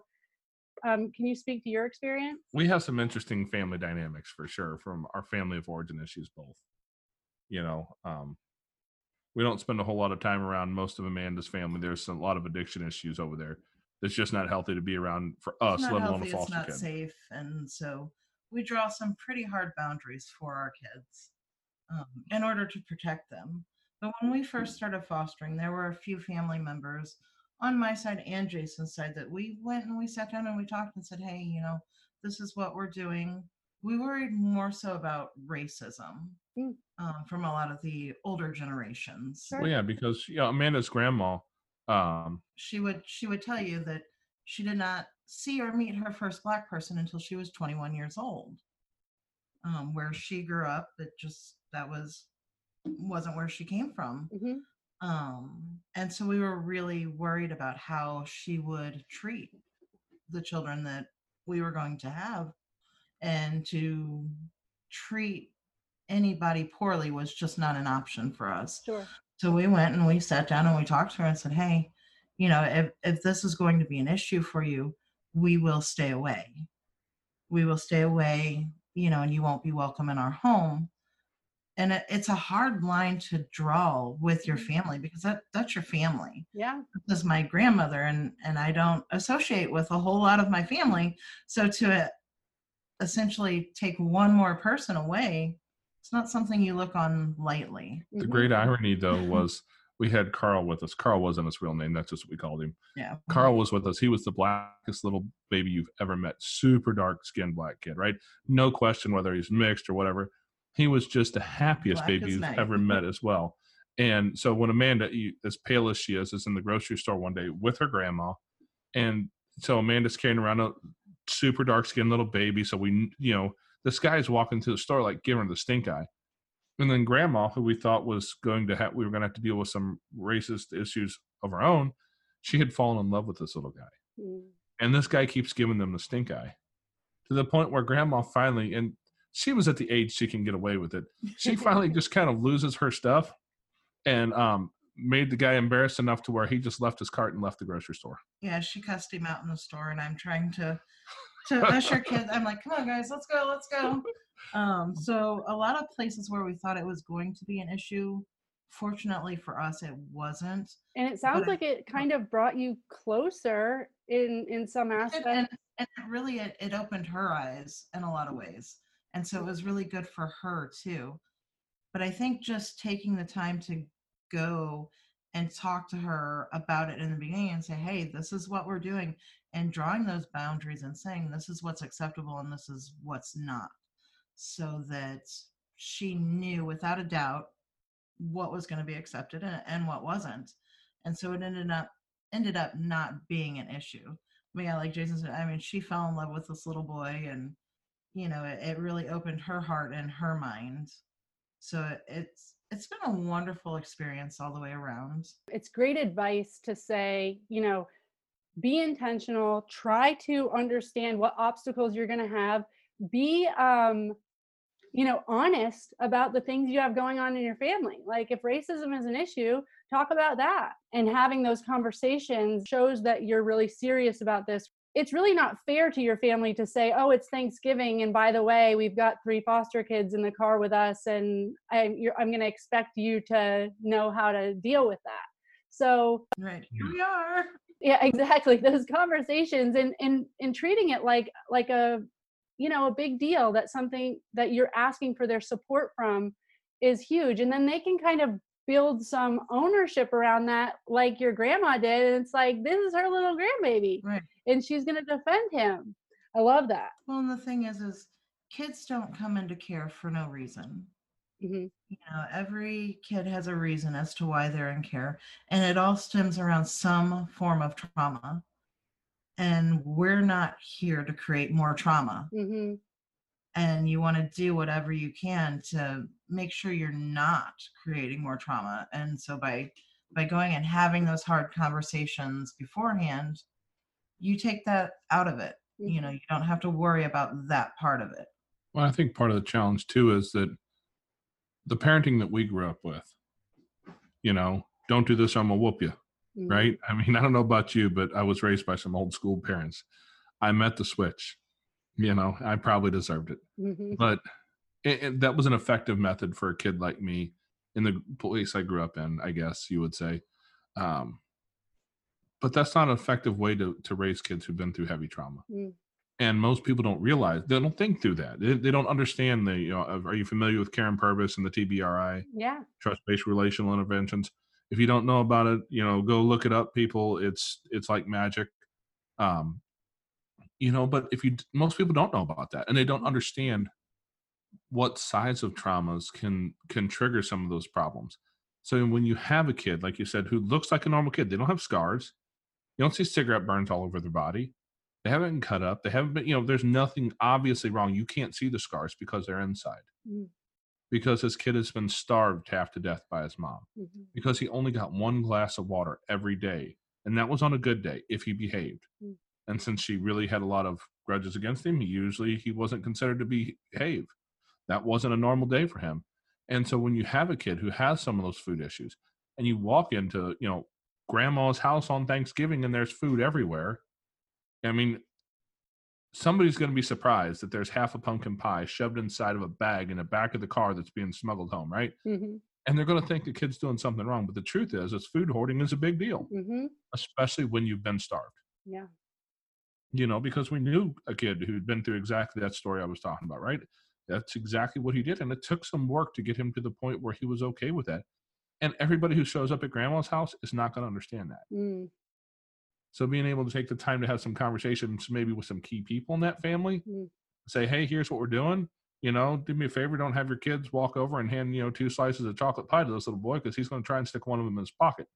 um, can you speak to your experience? We have some interesting family dynamics for sure from our family of origin issues, both, you know, um, we don't spend a whole lot of time around most of Amanda's family. There's a lot of addiction issues over there. It's just not healthy to be around for us, let alone a foster kid. It's not safe, and so we draw some pretty hard boundaries for our kids um, in order to protect them. But when we first started fostering, there were a few family members on my side and Jason's side that we went and we sat down and we talked and said, hey, you know, this is what we're doing. We worried more so about racism mm. um, from a lot of the older generations. Well, yeah, because you know, Amanda's grandma, Um, she would she would tell you that she did not see or meet her first black person until she was twenty-one years old. Um, where she grew up, it just that was wasn't where she came from. Mm-hmm. Um, and so we were really worried about how she would treat the children that we were going to have, and to treat anybody poorly was just not an option for us. Sure. So we went and we sat down and we talked to her and said, hey, you know, if, if this is going to be an issue for you, we will stay away. We will stay away, you know, and you won't be welcome in our home. And it, it's a hard line to draw with your family, because that, that's your family. Yeah. This is my grandmother, and, and I don't associate with a whole lot of my family. So to essentially take one more person away, it's not something you look on lightly. The great irony, though, was we had Carl with us. Carl wasn't his real name. That's just what we called him. Yeah. Carl was with us. He was the blackest little baby you've ever met. Super dark-skinned black kid, right? No question whether he's mixed or whatever. He was just the happiest black baby you've night. ever met as well. And so when Amanda, as pale as she is, is in the grocery store one day with her grandma, and so Amanda's carrying around a super dark-skinned little baby, so we, you know, this guy's walking to the store, like giving her the stink eye. And then grandma, who we thought was going to have, we were going to have to deal with some racist issues of her own. She had fallen in love with this little guy. Mm. And this guy keeps giving them the stink eye, to the point where grandma finally, and she was at the age she can get away with it. She finally just kind of loses her stuff and um, made the guy embarrassed enough to where he just left his cart and left the grocery store. Yeah. She cussed him out in the store, and I'm trying to, to usher kids. I'm like, come on guys, let's go, let's go. Um, so a lot of places where we thought it was going to be an issue, fortunately for us, it wasn't. And it sounds but like it, it kind of brought you closer in, in some aspects. And, and really, it, it opened her eyes in a lot of ways. And so it was really good for her too. But I think just taking the time to go and talk to her about it in the beginning and say, hey, this is what we're doing, and drawing those boundaries and saying, this is what's acceptable and this is what's not, so that she knew without a doubt what was going to be accepted and, and what wasn't. And so it ended up, ended up not being an issue. I mean, yeah, like Jason said, I mean, she fell in love with this little boy, and, you know, it, it really opened her heart and her mind. So it, it's, it's been a wonderful experience all the way around. It's great advice to say, you know, be intentional, try to understand what obstacles you're going to have, be, um, you know, honest about the things you have going on in your family. Like if racism is an issue, talk about that. And having those conversations shows that you're really serious about this. It's really not fair to your family to say, oh, it's Thanksgiving, and by the way, we've got three foster kids in the car with us, and I, you're, I'm going to expect you to know how to deal with that. So right. Here we are. Yeah, exactly. Those conversations and, and, and treating it like, like a, you know, a big deal, that something that you're asking for their support from is huge. And then they can kind of build some ownership around that, like your grandma did. And it's like, this is her little grandbaby, right? And she's going to defend him. I love that. Well, and the thing is, is kids don't come into care for no reason. Mm-hmm. You know, every kid has a reason as to why they're in care, and it all stems around some form of trauma. And we're not here to create more trauma. Mm-hmm. And you want to do whatever you can to make sure you're not creating more trauma. And so by by going and having those hard conversations beforehand, you take that out of it. Mm-hmm. You know, you don't have to worry about that part of it. Well, I think part of the challenge too is that the parenting that we grew up with, you know, don't do this, I'm gonna whoop you. Mm-hmm. Right? I mean, I don't know about you, but I was raised by some old school parents. I met the switch. You know, I probably deserved it. Mm-hmm. But it, it, that was an effective method for a kid like me in the place I grew up in, I guess you would say. Um, but that's not an effective way to, to raise kids who've been through heavy trauma. Mm. And most people don't realize, they don't think through that. They, they don't understand the, you know, are you familiar with Karen Purvis and the T B R I? Yeah. Trust-based relational interventions. If you don't know about it, you know, go look it up, people. It's, it's like magic. Um, You know, but if you, most people don't know about that, and they don't understand what size of traumas can can trigger some of those problems. So when you have a kid, like you said, who looks like a normal kid, they don't have scars, you don't see cigarette burns all over their body, they haven't been cut up, they haven't been, you know, there's nothing obviously wrong. You can't see the scars because they're inside, mm-hmm. because this kid has been starved half to death by his mom, mm-hmm. because he only got one glass of water every day, and that was on a good day if he behaved. Mm-hmm. And since she really had a lot of grudges against him, he usually he wasn't considered to behave. That wasn't a normal day for him. And so when you have a kid who has some of those food issues, and you walk into, you know, grandma's house on Thanksgiving and there's food everywhere, I mean, somebody's going to be surprised that there's half a pumpkin pie shoved inside of a bag in the back of the car that's being smuggled home, right? Mm-hmm. And they're going to think the kid's doing something wrong. But the truth is, is food hoarding is a big deal, mm-hmm. especially when you've been starved. Yeah. You know, because we knew a kid who'd been through exactly that story I was talking about, right? That's exactly what he did. And it took some work to get him to the point where he was okay with that. And everybody who shows up at grandma's house is not going to understand that. Mm. So being able to take the time to have some conversations, maybe with some key people in that family, mm. say, hey, here's what we're doing. You know, do me a favor. Don't have your kids walk over and hand, you know, two slices of chocolate pie to this little boy, because he's going to try and stick one of them in his pocket.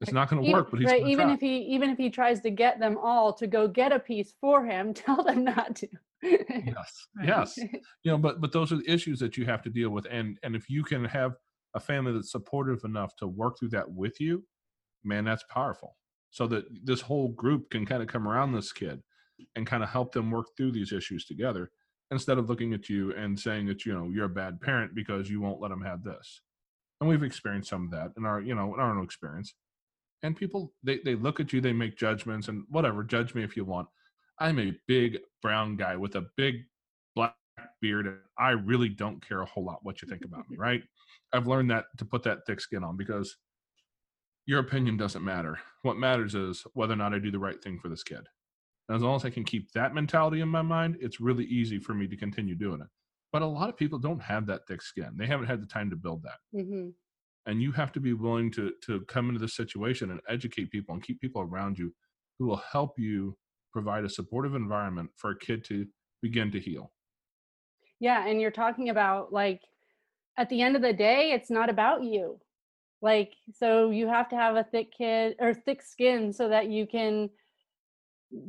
It's not going to work, but he's right, even try. if he even if he tries to get them all to go get a piece for him, tell them not to. Yes, yes, you know, but but those are the issues that you have to deal with, and and if you can have a family that's supportive enough to work through that with you, man, that's powerful. So that this whole group can kind of come around this kid and kind of help them work through these issues together, instead of looking at you and saying that, you know, you're a bad parent because you won't let them have this. And we've experienced some of that in our, you know, in our own experience. And people, they, they look at you, they make judgments, and whatever, judge me if you want. I'm a big brown guy with a big black beard, and I really don't care a whole lot what you think about me, right? I've learned that, to put that thick skin on, because your opinion doesn't matter. What matters is whether or not I do the right thing for this kid. And as long as I can keep that mentality in my mind, it's really easy for me to continue doing it. But a lot of people don't have that thick skin. They haven't had the time to build that. Mm-hmm. And you have to be willing to to come into this situation and educate people and keep people around you who will help you provide a supportive environment for a kid to begin to heal. Yeah. And you're talking about, like, at the end of the day, it's not about you. Like, so you have to have a thick kid or thick skin so that you can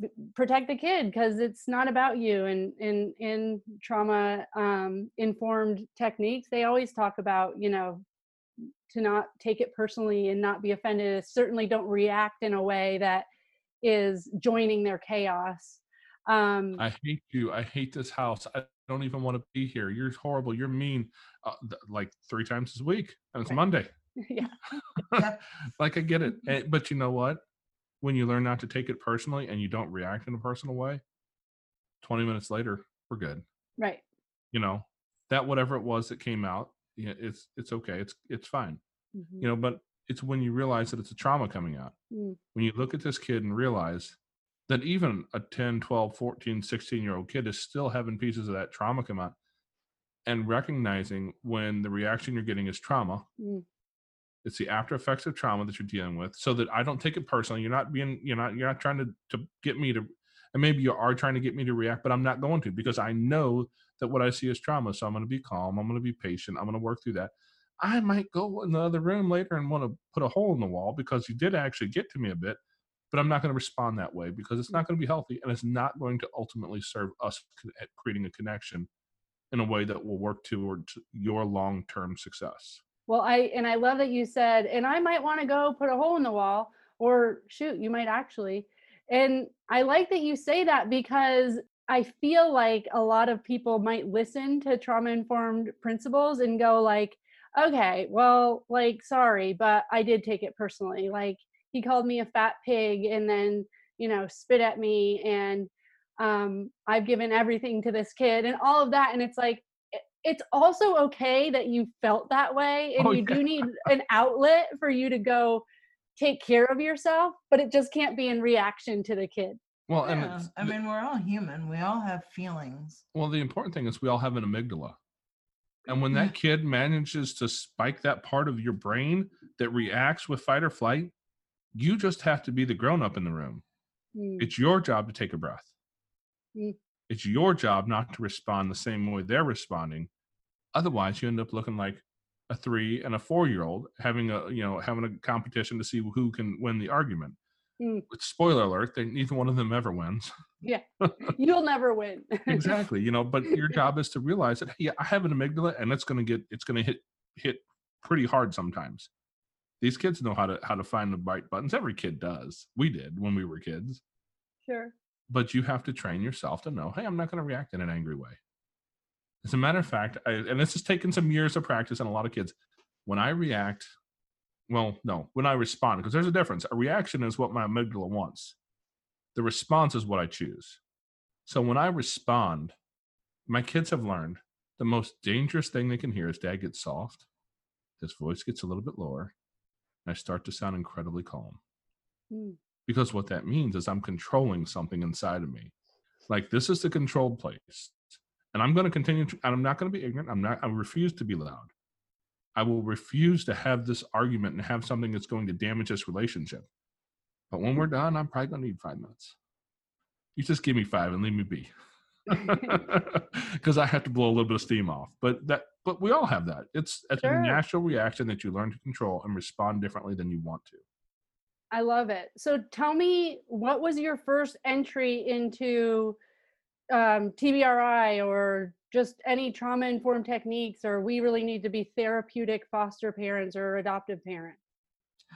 b- protect the kid, because it's not about you. And in, in trauma um, informed techniques, they always talk about, you know, to not take it personally and not be offended. Certainly don't react in a way that is joining their chaos. Um, I hate you. I hate this house. I don't even want to be here. You're horrible. You're mean. Uh, th- like three times this week. And it's right. Monday. Yeah. Like, I get it. And, but you know what? When you learn not to take it personally and you don't react in a personal way, twenty minutes later, we're good. Right. You know, that whatever it was that came out, yeah, it's it's okay. It's it's fine, mm-hmm. you know. But it's when you realize that it's a trauma coming out. Mm. When you look at this kid and realize that even a ten, twelve, fourteen, sixteen year old kid is still having pieces of that trauma come out, and recognizing when the reaction you're getting is trauma, mm. it's the after effects of trauma that you're dealing with. So that I don't take it personally. You're not being you're not you're not trying to to get me to And maybe you are trying to get me to react, but I'm not going to, because I know that what I see is trauma. So I'm going to be calm. I'm going to be patient. I'm going to work through that. I might go in the other room later and want to put a hole in the wall because you did actually get to me a bit, but I'm not going to respond that way because it's not going to be healthy and it's not going to ultimately serve us at creating a connection in a way that will work toward your long-term success. Well, I, and I love that you said, and I might want to go put a hole in the wall, or shoot, you might actually. And I like that you say that, because I feel like a lot of people might listen to trauma-informed principles and go like, okay, well, like, sorry, but I did take it personally. Like, he called me a fat pig and then, you know, spit at me, and um, I've given everything to this kid and all of that. And it's like, it's also okay that you felt that way, and oh, you yeah. do need an outlet for you to go take care of yourself, but it just can't be in reaction to the kid. Well, yeah. and I mean, we're all human. We all have feelings. Well, the important thing is we all have an amygdala. And when that kid manages to spike that part of your brain that reacts with fight or flight, you just have to be the grown-up in the room. Mm. It's your job to take a breath. Mm. It's your job not to respond the same way they're responding. Otherwise, you end up looking like a three and a four-year-old having a, you know, having a competition to see who can win the argument. Mm. Spoiler alert, they, neither one of them ever wins. Yeah, you'll never win. Exactly, you know, but your job is to realize that, hey, yeah, I have an amygdala, and it's going to get, it's going to hit hit pretty hard sometimes. These kids know how to how to find the right buttons. Every kid does. We did when we were kids. Sure. But you have to train yourself to know, hey, I'm not going to react in an angry way. As a matter of fact, I, and this has taken some years of practice and a lot of kids, when I react, well, no, when I respond, because there's a difference. A reaction is what my amygdala wants. The response is what I choose. So when I respond, my kids have learned the most dangerous thing they can hear is dad gets soft, his voice gets a little bit lower, and I start to sound incredibly calm. Mm. Because what that means is I'm controlling something inside of me. Like, this is the controlled place. And I'm going to continue to, and I'm not going to be ignorant. I'm not, I refuse to be loud. I will refuse to have this argument and have something that's going to damage this relationship. But when we're done, I'm probably going to need five minutes. You just give me five and leave me be. Because I have to blow a little bit of steam off. But that, but we all have that. It's, it's sure. a natural reaction that you learn to control and respond differently than you want to. I love it. So tell me, what was your first entry into um, T B R I or just any trauma-informed techniques, or we really need to be therapeutic foster parents or adoptive parents?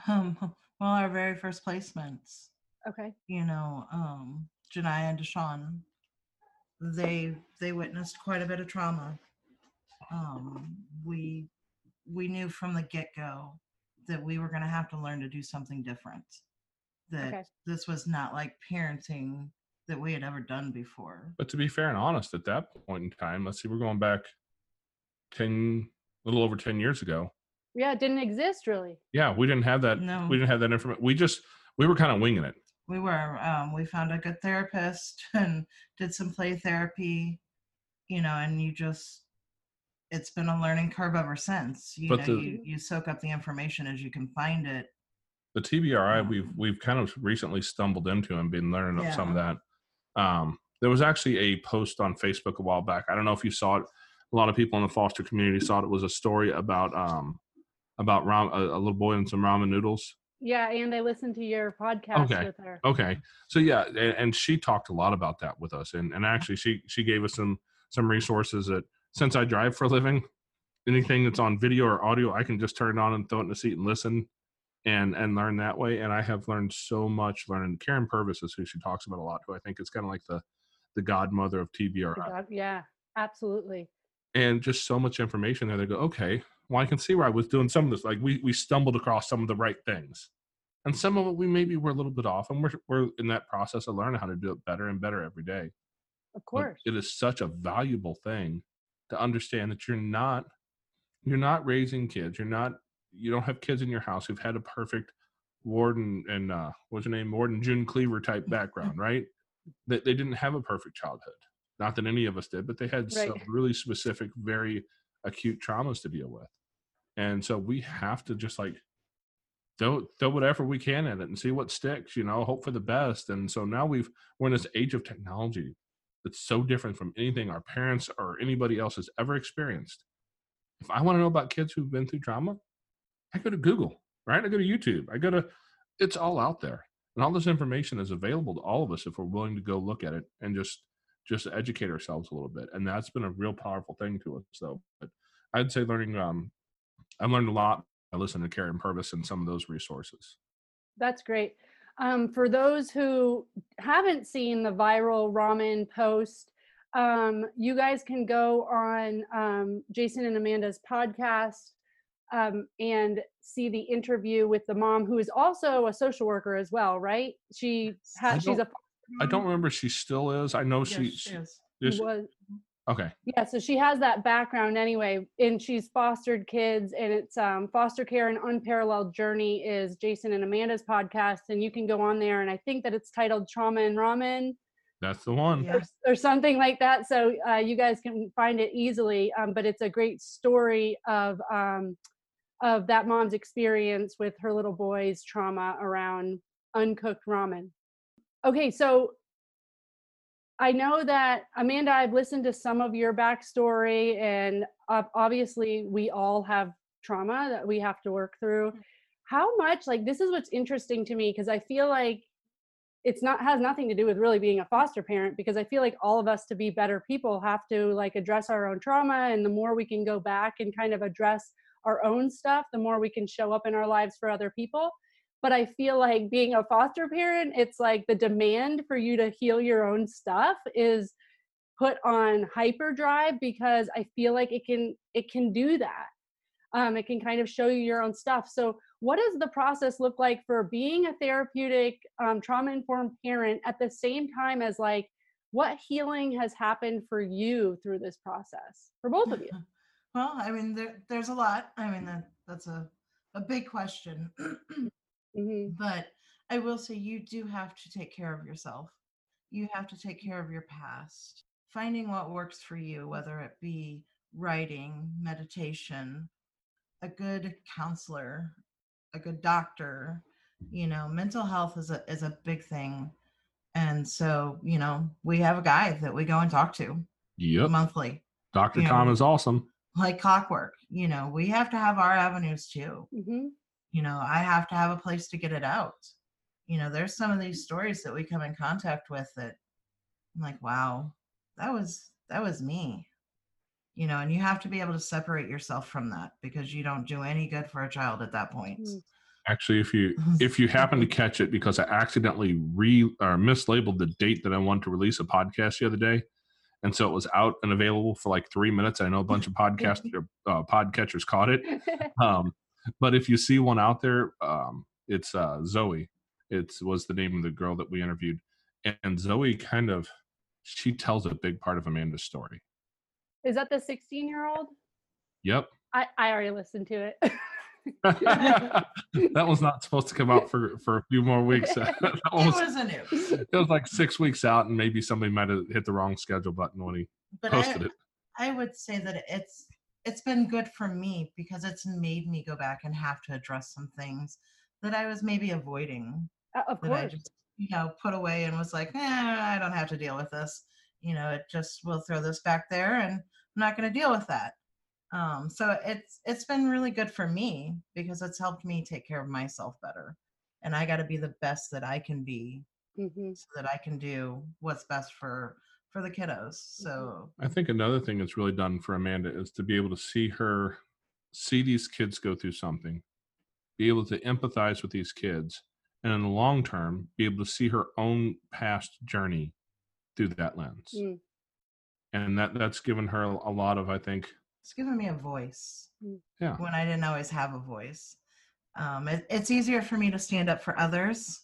Um, well, our very first placements. Okay. You know, um, Janiyah and Deshaun, they they witnessed quite a bit of trauma. Um, we we knew from the get-go that we were going to have to learn to do something different. That okay. this was not like parenting that we had ever done before. But to be fair and honest, at that point in time, let's see, we're going back ten, a little over ten years ago. Yeah, it didn't exist really. Yeah, we didn't have that. No. We didn't have that information. We just, we were kind of winging it. We were. Um, we found a good therapist and did some play therapy, you know, and you just, it's been a learning curve ever since. You but know, the, you, you soak up the information as you can find it. The T B R I, um, we've we've kind of recently stumbled into and been learning yeah. some of that. Um, there was actually a post on Facebook a while back. I don't know if you saw it. A lot of people in the foster community saw it. It was a story about um, about ram- a, a little boy and some ramen noodles. Yeah, and I listened to your podcast okay. with her. Okay. So, yeah, and, and she talked a lot about that with us. And, and actually, she, she gave us some some resources that, since I drive for a living, anything that's on video or audio, I can just turn it on and throw it in the seat and listen and and learn that way. And I have learned so much learning. Karen Purvis is who she talks about a lot, who I think is kind of like the, the godmother of T B R I. God, yeah, absolutely. And just so much information there. They go, okay, well, I can see where I was doing some of this. Like, we we stumbled across some of the right things. And some of it, we maybe were a little bit off. And we're we're in that process of learning how to do it better and better every day. Of course. But it is such a valuable thing to understand that you're not, you're not raising kids. You're not, you don't have kids in your house who've had a perfect Warden and uh, what's her name? Warden June Cleaver type background, right? That they didn't have a perfect childhood. Not that any of us did, but they had right. some really specific, very acute traumas to deal with. And so we have to just like throw, throw whatever we can at it and see what sticks, you know, hope for the best. And so now we've, we're in this age of technology that's so different from anything our parents or anybody else has ever experienced. If I want to know about kids who've been through trauma, I go to Google, right? I go to YouTube. I go to, it's all out there. And all this information is available to all of us if we're willing to go look at it and just, just educate ourselves a little bit. And that's been a real powerful thing to us, though. But I'd say learning, um, I learned a lot by listening to Karen Purvis and some of those resources. That's great. Um, for those who haven't seen the viral ramen post, um, you guys can go on um, Jason and Amanda's podcast um, and see the interview with the mom, who is also a social worker as well, right? She ha- she's a I don't remember if she still is. I know yes, she, she, is. she is. was. Okay. Yeah, so she has that background anyway, and she's fostered kids, and it's um, Foster Care: An Unparalleled Journey is Jason and Amanda's podcast, and you can go on there, and I think that it's titled Trauma and Ramen. That's the one. Or, or something like that, so uh, you guys can find it easily, um, but it's a great story of um, of that mom's experience with her little boy's trauma around uncooked ramen. Okay, so I know that, Amanda, I've listened to some of your backstory, and obviously we all have trauma that we have to work through. How much, like, this is what's interesting to me, because I feel like it's not, has nothing to do with really being a foster parent, because I feel like all of us, to be better people, have to, like, address our own trauma, and the more we can go back and kind of address our own stuff, the more we can show up in our lives for other people. But I feel like being a foster parent, it's like the demand for you to heal your own stuff is put on hyperdrive, because I feel like it can it can do that. Um, it can kind of show you your own stuff. So what does the process look like for being a therapeutic, um, trauma-informed parent at the same time as, like, what healing has happened for you through this process, for both of you? Well, I mean, there, there's a lot. I mean, that, that's a, a big question. Mm-hmm. But I will say, you do have to take care of yourself. You have to take care of your past, finding what works for you, whether it be writing, meditation, a good counselor, a good doctor. You know, mental health is a is a big thing. And so, you know, we have a guy that we go and talk to yep. monthly. Doctor Tom is awesome. Like clockwork. You know, we have to have our avenues too. Mm-hmm. You know, I have to have a place to get it out. You know, there's some of these stories that we come in contact with that I'm like, wow, that was, that was me, you know, and you have to be able to separate yourself from that, because you don't do any good for a child at that point. Actually, if you, if you happen to catch it, because I accidentally re or mislabeled the date that I wanted to release a podcast the other day. And so it was out and available for like three minutes. I know a bunch of podcast uh, podcatchers caught it. Um, But if you see one out there, um, it's uh, Zoe. It was the name of the girl that we interviewed. And Zoe kind of, she tells a big part of Amanda's story. Is that the sixteen-year-old? Yep. I, I already listened to it. That was not supposed to come out for, for a few more weeks. That one was, it was a news. It was like six weeks out, and maybe somebody might have hit the wrong schedule button when he but posted I, it. I would say that it's, it's been good for me, because it's made me go back and have to address some things that I was maybe avoiding. Uh, of that course. I just, you know, put away and was like, eh, I don't have to deal with this. You know, it just, we'll throw this back there and I'm not going to deal with that. Um, so it's, it's been really good for me, because it's helped me take care of myself better. And I got to be the best that I can be mm-hmm. so that I can do what's best for for the kiddos. So I think another thing it's really done for Amanda is to be able to see her, see these kids go through something, be able to empathize with these kids, and in the long term, be able to see her own past journey through that lens. Mm. And that that's given her a lot of, I think. It's given me a voice. Yeah. When I didn't always have a voice. Um, it, it's easier for me to stand up for others,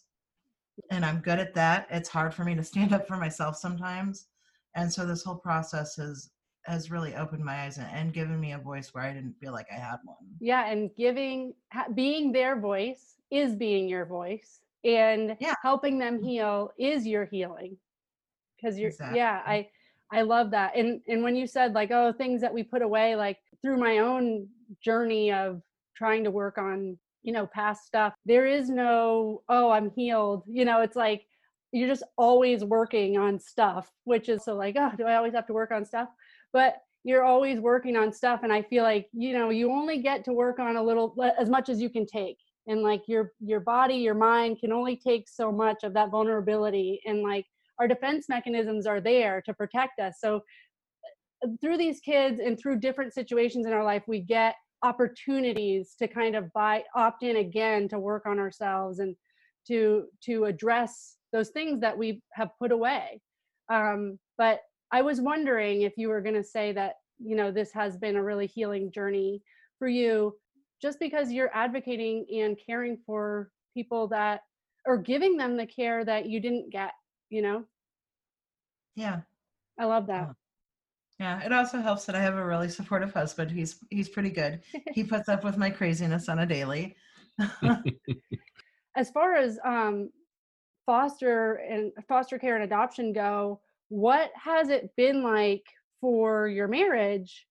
and I'm good at that. It's hard for me to stand up for myself sometimes. And so this whole process has has really opened my eyes and, and given me a voice where I didn't feel like I had one. Yeah, and giving, being their voice is being your voice, and yeah. helping them heal is your healing. Because you're, exactly. yeah, I I love that. And and when you said, like, oh, things that we put away, like, through my own journey of trying to work on you know, past stuff. There is no, oh, I'm healed. You know, it's like, you're just always working on stuff, which is so like, oh, do I always have to work on stuff? But you're always working on stuff. And I feel like, you know, you only get to work on a little, as much as you can take. And like your, your body, your mind can only take so much of that vulnerability. And like our defense mechanisms are there to protect us. So through these kids and through different situations in our life, we get opportunities to kind of buy, opt in again to work on ourselves and to, to address those things that we have put away. Um, but I was wondering if you were going to say that, you know, this has been a really healing journey for you, just because you're advocating and caring for people that, or giving them the care that you didn't get, you know? Yeah. I love that. Yeah. Yeah, it also helps that I have a really supportive husband. He's he's pretty good. He puts up with my craziness on a daily. As far as um, foster and foster care and adoption go, what has it been like for your marriage?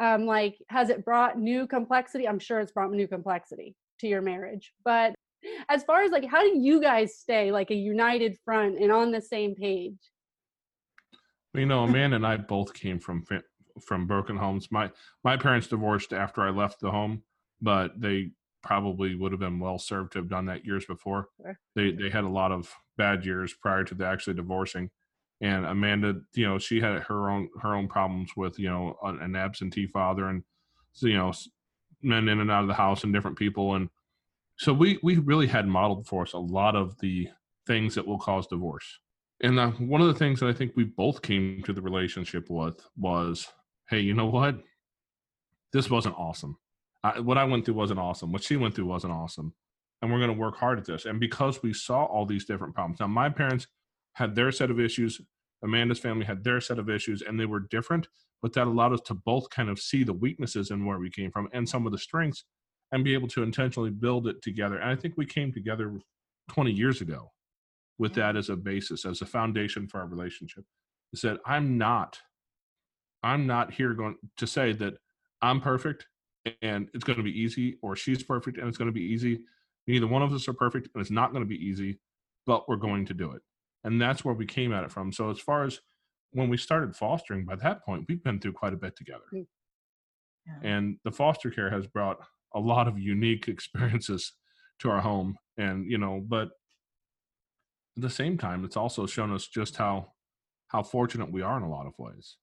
Um, like, has it brought new complexity? I'm sure it's brought new complexity to your marriage. But as far as like, how do you guys stay like a united front and on the same page? You know, Amanda and I both came from from broken homes. My my parents divorced after I left the home, but they probably would have been well served to have done that years before. They they had a lot of bad years prior to the actually divorcing. And Amanda, you know, she had her own her own problems with, you know, an absentee father and, you know, men in and out of the house and different people. And so we we really had modeled for us a lot of the things that will cause divorce. And the, one of the things that I think we both came to the relationship with was, hey, you know what? This wasn't awesome. I, what I went through wasn't awesome. What she went through wasn't awesome. And we're going to work hard at this. And because we saw all these different problems. Now, my parents had their set of issues. Amanda's family had their set of issues. And they were different. But that allowed us to both kind of see the weaknesses in where we came from and some of the strengths and be able to intentionally build it together. And I think we came together twenty years ago. With that as a basis, as a foundation for our relationship. It said, I'm not, I'm not here going to say that I'm perfect and it's going to be easy, or she's perfect and it's going to be easy. Neither one of us are perfect and it's not going to be easy, but we're going to do it. And that's where we came at it from. So as far as when we started fostering, by that point, we've been through quite a bit together. Yeah. And the foster care has brought a lot of unique experiences to our home. And, you know, but at the same time, it's also shown us just how how fortunate we are in a lot of ways.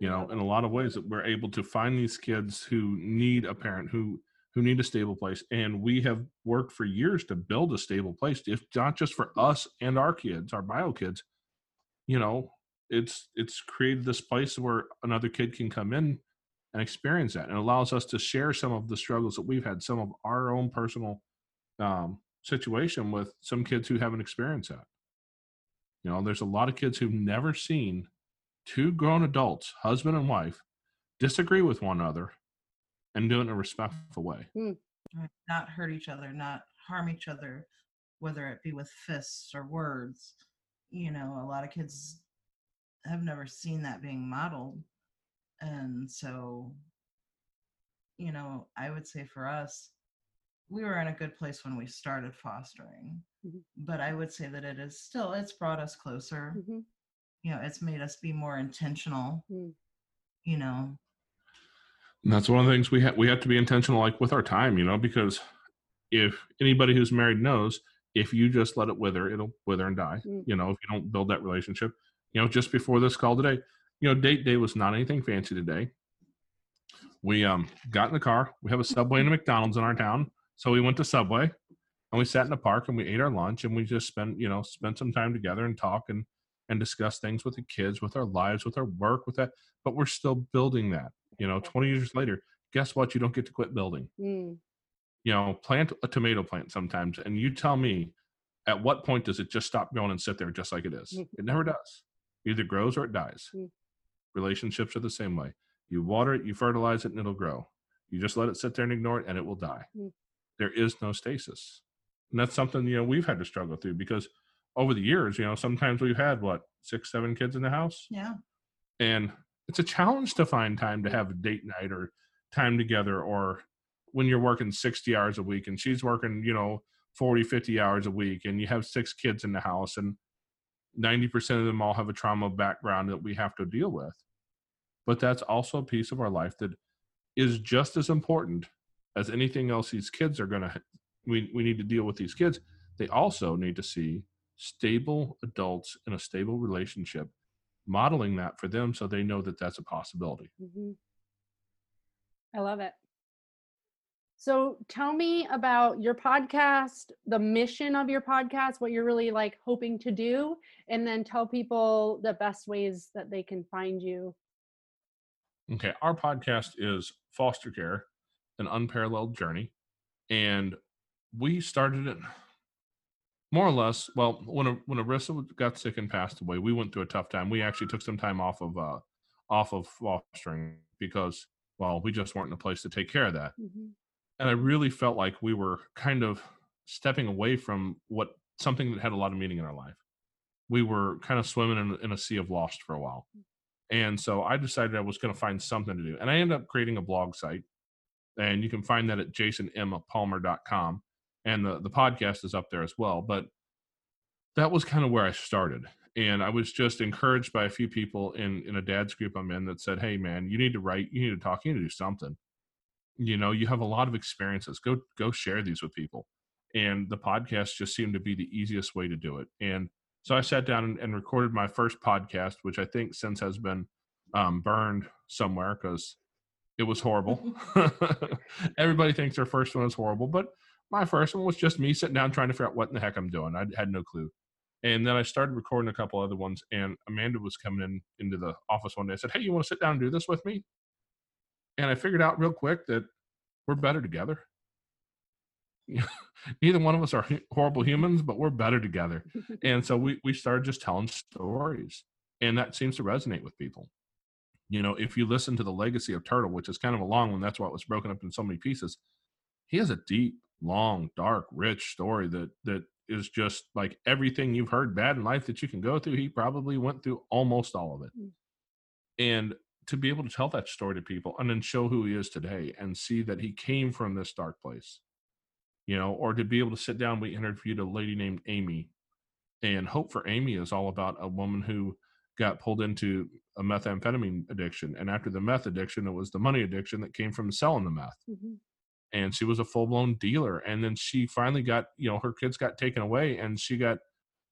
You know, in a lot of ways that we're able to find these kids who need a parent, who who need a stable place. And we have worked for years to build a stable place, if not just for us and our kids, our bio kids. You know, it's it's created this place where another kid can come in and experience that, and it allows us to share some of the struggles that we've had, some of our own personal um situation with some kids who haven't experienced that. You know, there's a lot of kids who've never seen two grown adults, husband and wife, disagree with one another and do it in a respectful way. Not hurt each other, not harm each other, whether it be with fists or words. You know, a lot of kids have never seen that being modeled. And so, you know, I would say for us, we were in a good place when we started fostering, mm-hmm. but I would say that it is still, it's brought us closer. Mm-hmm. You know, it's made us be more intentional, mm-hmm. you know. And that's one of the things we have, we have to be intentional, like with our time, you know, because if anybody who's married knows, if you just let it wither, it'll wither and die. Mm-hmm. You know, if you don't build that relationship, you know, just before this call today, you know, date day was not anything fancy today. We um got in the car, we have a Subway and a McDonald's in our town. So we went to Subway and we sat in the park and we ate our lunch and we just spent, you know, spent some time together and talk and, and discuss things with the kids, with our lives, with our work, with that. But we're still building that, you know, twenty years later, guess what? You don't get to quit building, mm. you know, plant a tomato plant sometimes. And you tell me, at what point does it just stop growing and sit there just like it is? It never does. It either grows or it dies. Mm. Relationships are the same way. You water it, you fertilize it, and it'll grow. You just let it sit there and ignore it and it will die. Mm. There is no stasis. And that's something, you know, we've had to struggle through because over the years, you know, sometimes we've had what, six, seven kids in the house. Yeah. And it's a challenge to find time to have a date night or time together or when you're working sixty hours a week and she's working, you know, forty, fifty hours a week, and you have six kids in the house, and ninety percent of them all have a trauma background that we have to deal with. But that's also a piece of our life that is just as important as anything else these kids are going to, we, we need to deal with these kids. They also need to see stable adults in a stable relationship, modeling that for them so they know that that's a possibility. Mm-hmm. I love it. So tell me about your podcast, the mission of your podcast, what you're really like hoping to do, and then tell people the best ways that they can find you. Okay. Our podcast is Foster Care, An Unparalleled Journey. And we started it more or less, well, when when Arissa got sick and passed away, we went through a tough time. We actually took some time off of, uh, off of fostering because, well, we just weren't in a place to take care of that. Mm-hmm. And I really felt like we were kind of stepping away from what something that had a lot of meaning in our life. We were kind of swimming in, in a sea of lost for a while. And so I decided I was going to find something to do. And I ended up creating a blog site. And you can find that at jason m palmer dot com. And the, the podcast is up there as well. But that was kind of where I started. And I was just encouraged by a few people in, in a dad's group I'm in that said, hey, man, you need to write, you need to talk, you need to do something. You know, you have a lot of experiences. Go, go share these with people. And the podcast just seemed to be the easiest way to do it. And so I sat down and, and recorded my first podcast, which I think since has been um, burned somewhere because it was horrible. Everybody thinks their first one is horrible, but my first one was just me sitting down trying to figure out what in the heck I'm doing. I had no clue. And then I started recording a couple other ones, and Amanda was coming in into the office one day. I said, hey, you want to sit down and do this with me? And I figured out real quick that we're better together. Neither one of us are horrible humans, but we're better together. And so we, we started just telling stories. And that seems to resonate with people. You know, if you listen to The Legacy of Turtle, which is kind of a long one, that's why it was broken up in so many pieces. He has a deep, long, dark, rich story that that is just like everything you've heard bad in life that you can go through. He probably went through almost all of it. And to be able to tell that story to people and then show who he is today and see that he came from this dark place, you know, or to be able to sit down, we interviewed a lady named Amy, and Hope for Amy is all about a woman who got pulled into a methamphetamine addiction. And after the meth addiction, it was the money addiction that came from selling the meth. Mm-hmm. And she was a full blown dealer. And then she finally got, you know, her kids got taken away, and she got,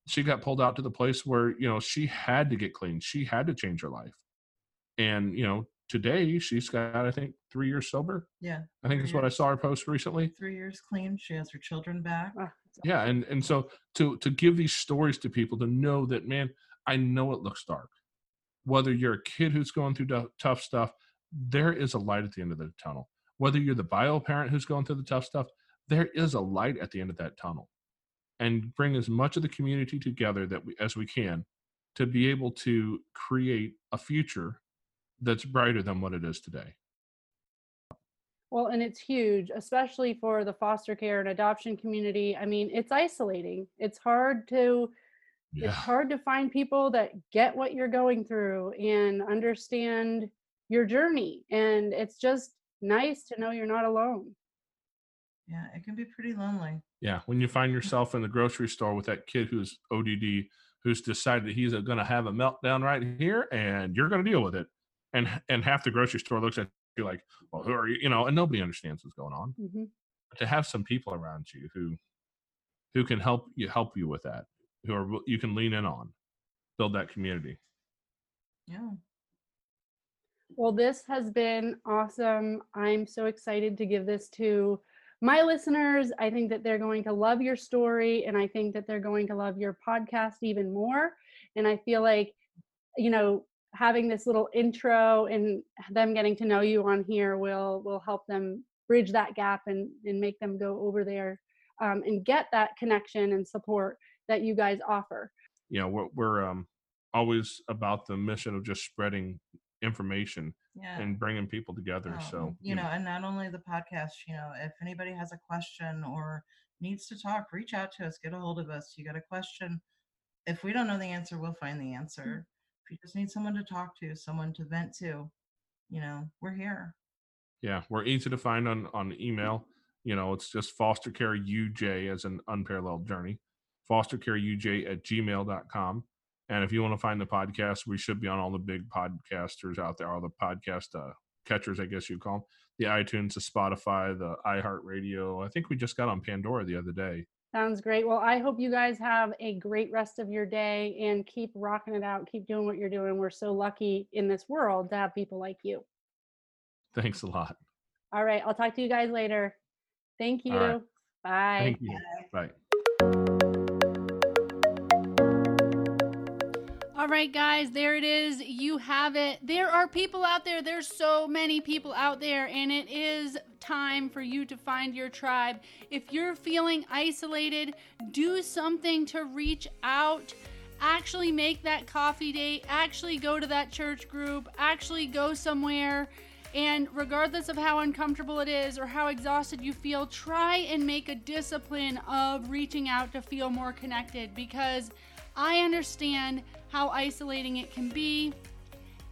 she got pulled out to the place where, you know, she had to get clean. She had to change her life. And, you know, today she's got, I think, three years sober. Yeah. I think that's what I saw her post recently. Three years clean. She has her children back. Ah, yeah. And and so to, to give these stories to people to know that, man, I know it looks dark. Whether you're a kid who's going through d- tough stuff, there is a light at the end of the tunnel. Whether you're the bio parent who's going through the tough stuff, there is a light at the end of that tunnel. And bring as much of the community together that we, as we can to be able to create a future that's brighter than what it is today. Well, and it's huge, especially for the foster care and adoption community. I mean, it's isolating. It's hard to, yeah. It's hard to find people that get what you're going through and understand your journey. And it's just nice to know you're not alone. Yeah, it can be pretty lonely. Yeah, when you find yourself in the grocery store with that kid who's O D D, who's decided that he's going to have a meltdown right here, and you're going to deal with it. And and half the grocery store looks at you like, well, who are you? You know, and nobody understands what's going on. Mm-hmm. But to have some people around you who who can help you help you with that, who are you can lean in on, build that community. Yeah. Well, this has been awesome. I'm so excited to give this to my listeners. I think that they're going to love your story, and I think that they're going to love your podcast even more. And I feel like, you know, having this little intro and them getting to know you on here will will help them bridge that gap and, and make them go over there um, and get that connection and support that you guys offer. You know, we're, we're um, always about the mission of just spreading information yeah. and bringing people together. Oh, so, you, you know, know, and not only the podcast, you know, if anybody has a question or needs to talk, reach out to us, get a hold of us. You got a question. If we don't know the answer, we'll find the answer. Mm-hmm. If you just need someone to talk to, someone to vent to, you know, we're here. Yeah, we're easy to find on, on email. You know, it's just fostercareuj as an unparalleled journey, fostercareuj at gmail dot com. And if you want to find the podcast, we should be on all the big podcasters out there, all the podcast uh, catchers, I guess you'd call them, the iTunes, the Spotify, the iHeartRadio. I think we just got on Pandora the other day. Sounds great. Well, I hope you guys have a great rest of your day and keep rocking it out. Keep doing what you're doing. We're so lucky in this world to have people like you. Thanks a lot. All right. I'll talk to you guys later. Thank you. Right. Bye. Thank you. Bye. All right, guys, there it is. You have it. There are people out there. There's so many people out there, and it is time for you to find your tribe. If you're feeling isolated, do something to reach out. Actually make that coffee date. Actually go to that church group. Actually go somewhere. And regardless of how uncomfortable it is or how exhausted you feel, try and make a discipline of reaching out to feel more connected, because I understand how isolating it can be.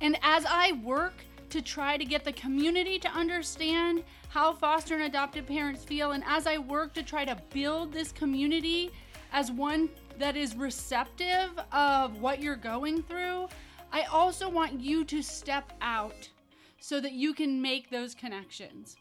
And as I work to try to get the community to understand how foster and adoptive parents feel, and as I work to try to build this community as one that is receptive of what you're going through, I also want you to step out so that you can make those connections.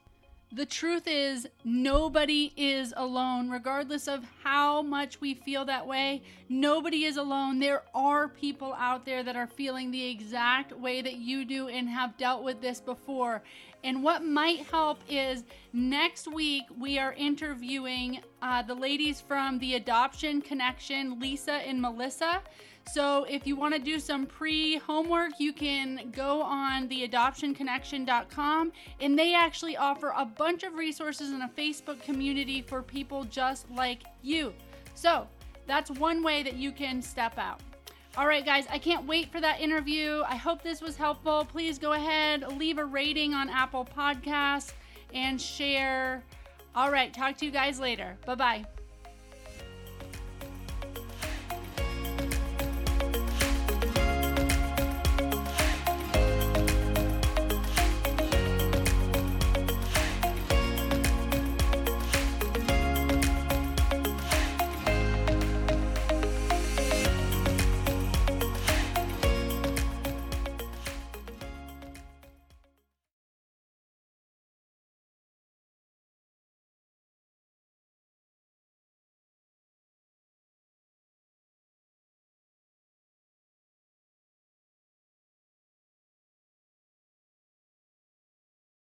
The truth is, nobody is alone. Regardless of how much we feel that way, nobody is alone. There are people out there that are feeling the exact way that you do and have dealt with this before. And what might help is next week we are interviewing uh, the ladies from the Adoption Connection, Lisa and Melissa. So if you want to do some pre-homework, you can go on the adoption connection dot com, and they actually offer a bunch of resources in a Facebook community for people just like you. So that's one way that you can step out. All right, guys, I can't wait for that interview. I hope this was helpful. Please go ahead, leave a rating on Apple Podcasts and share. All right, talk to you guys later. Bye-bye.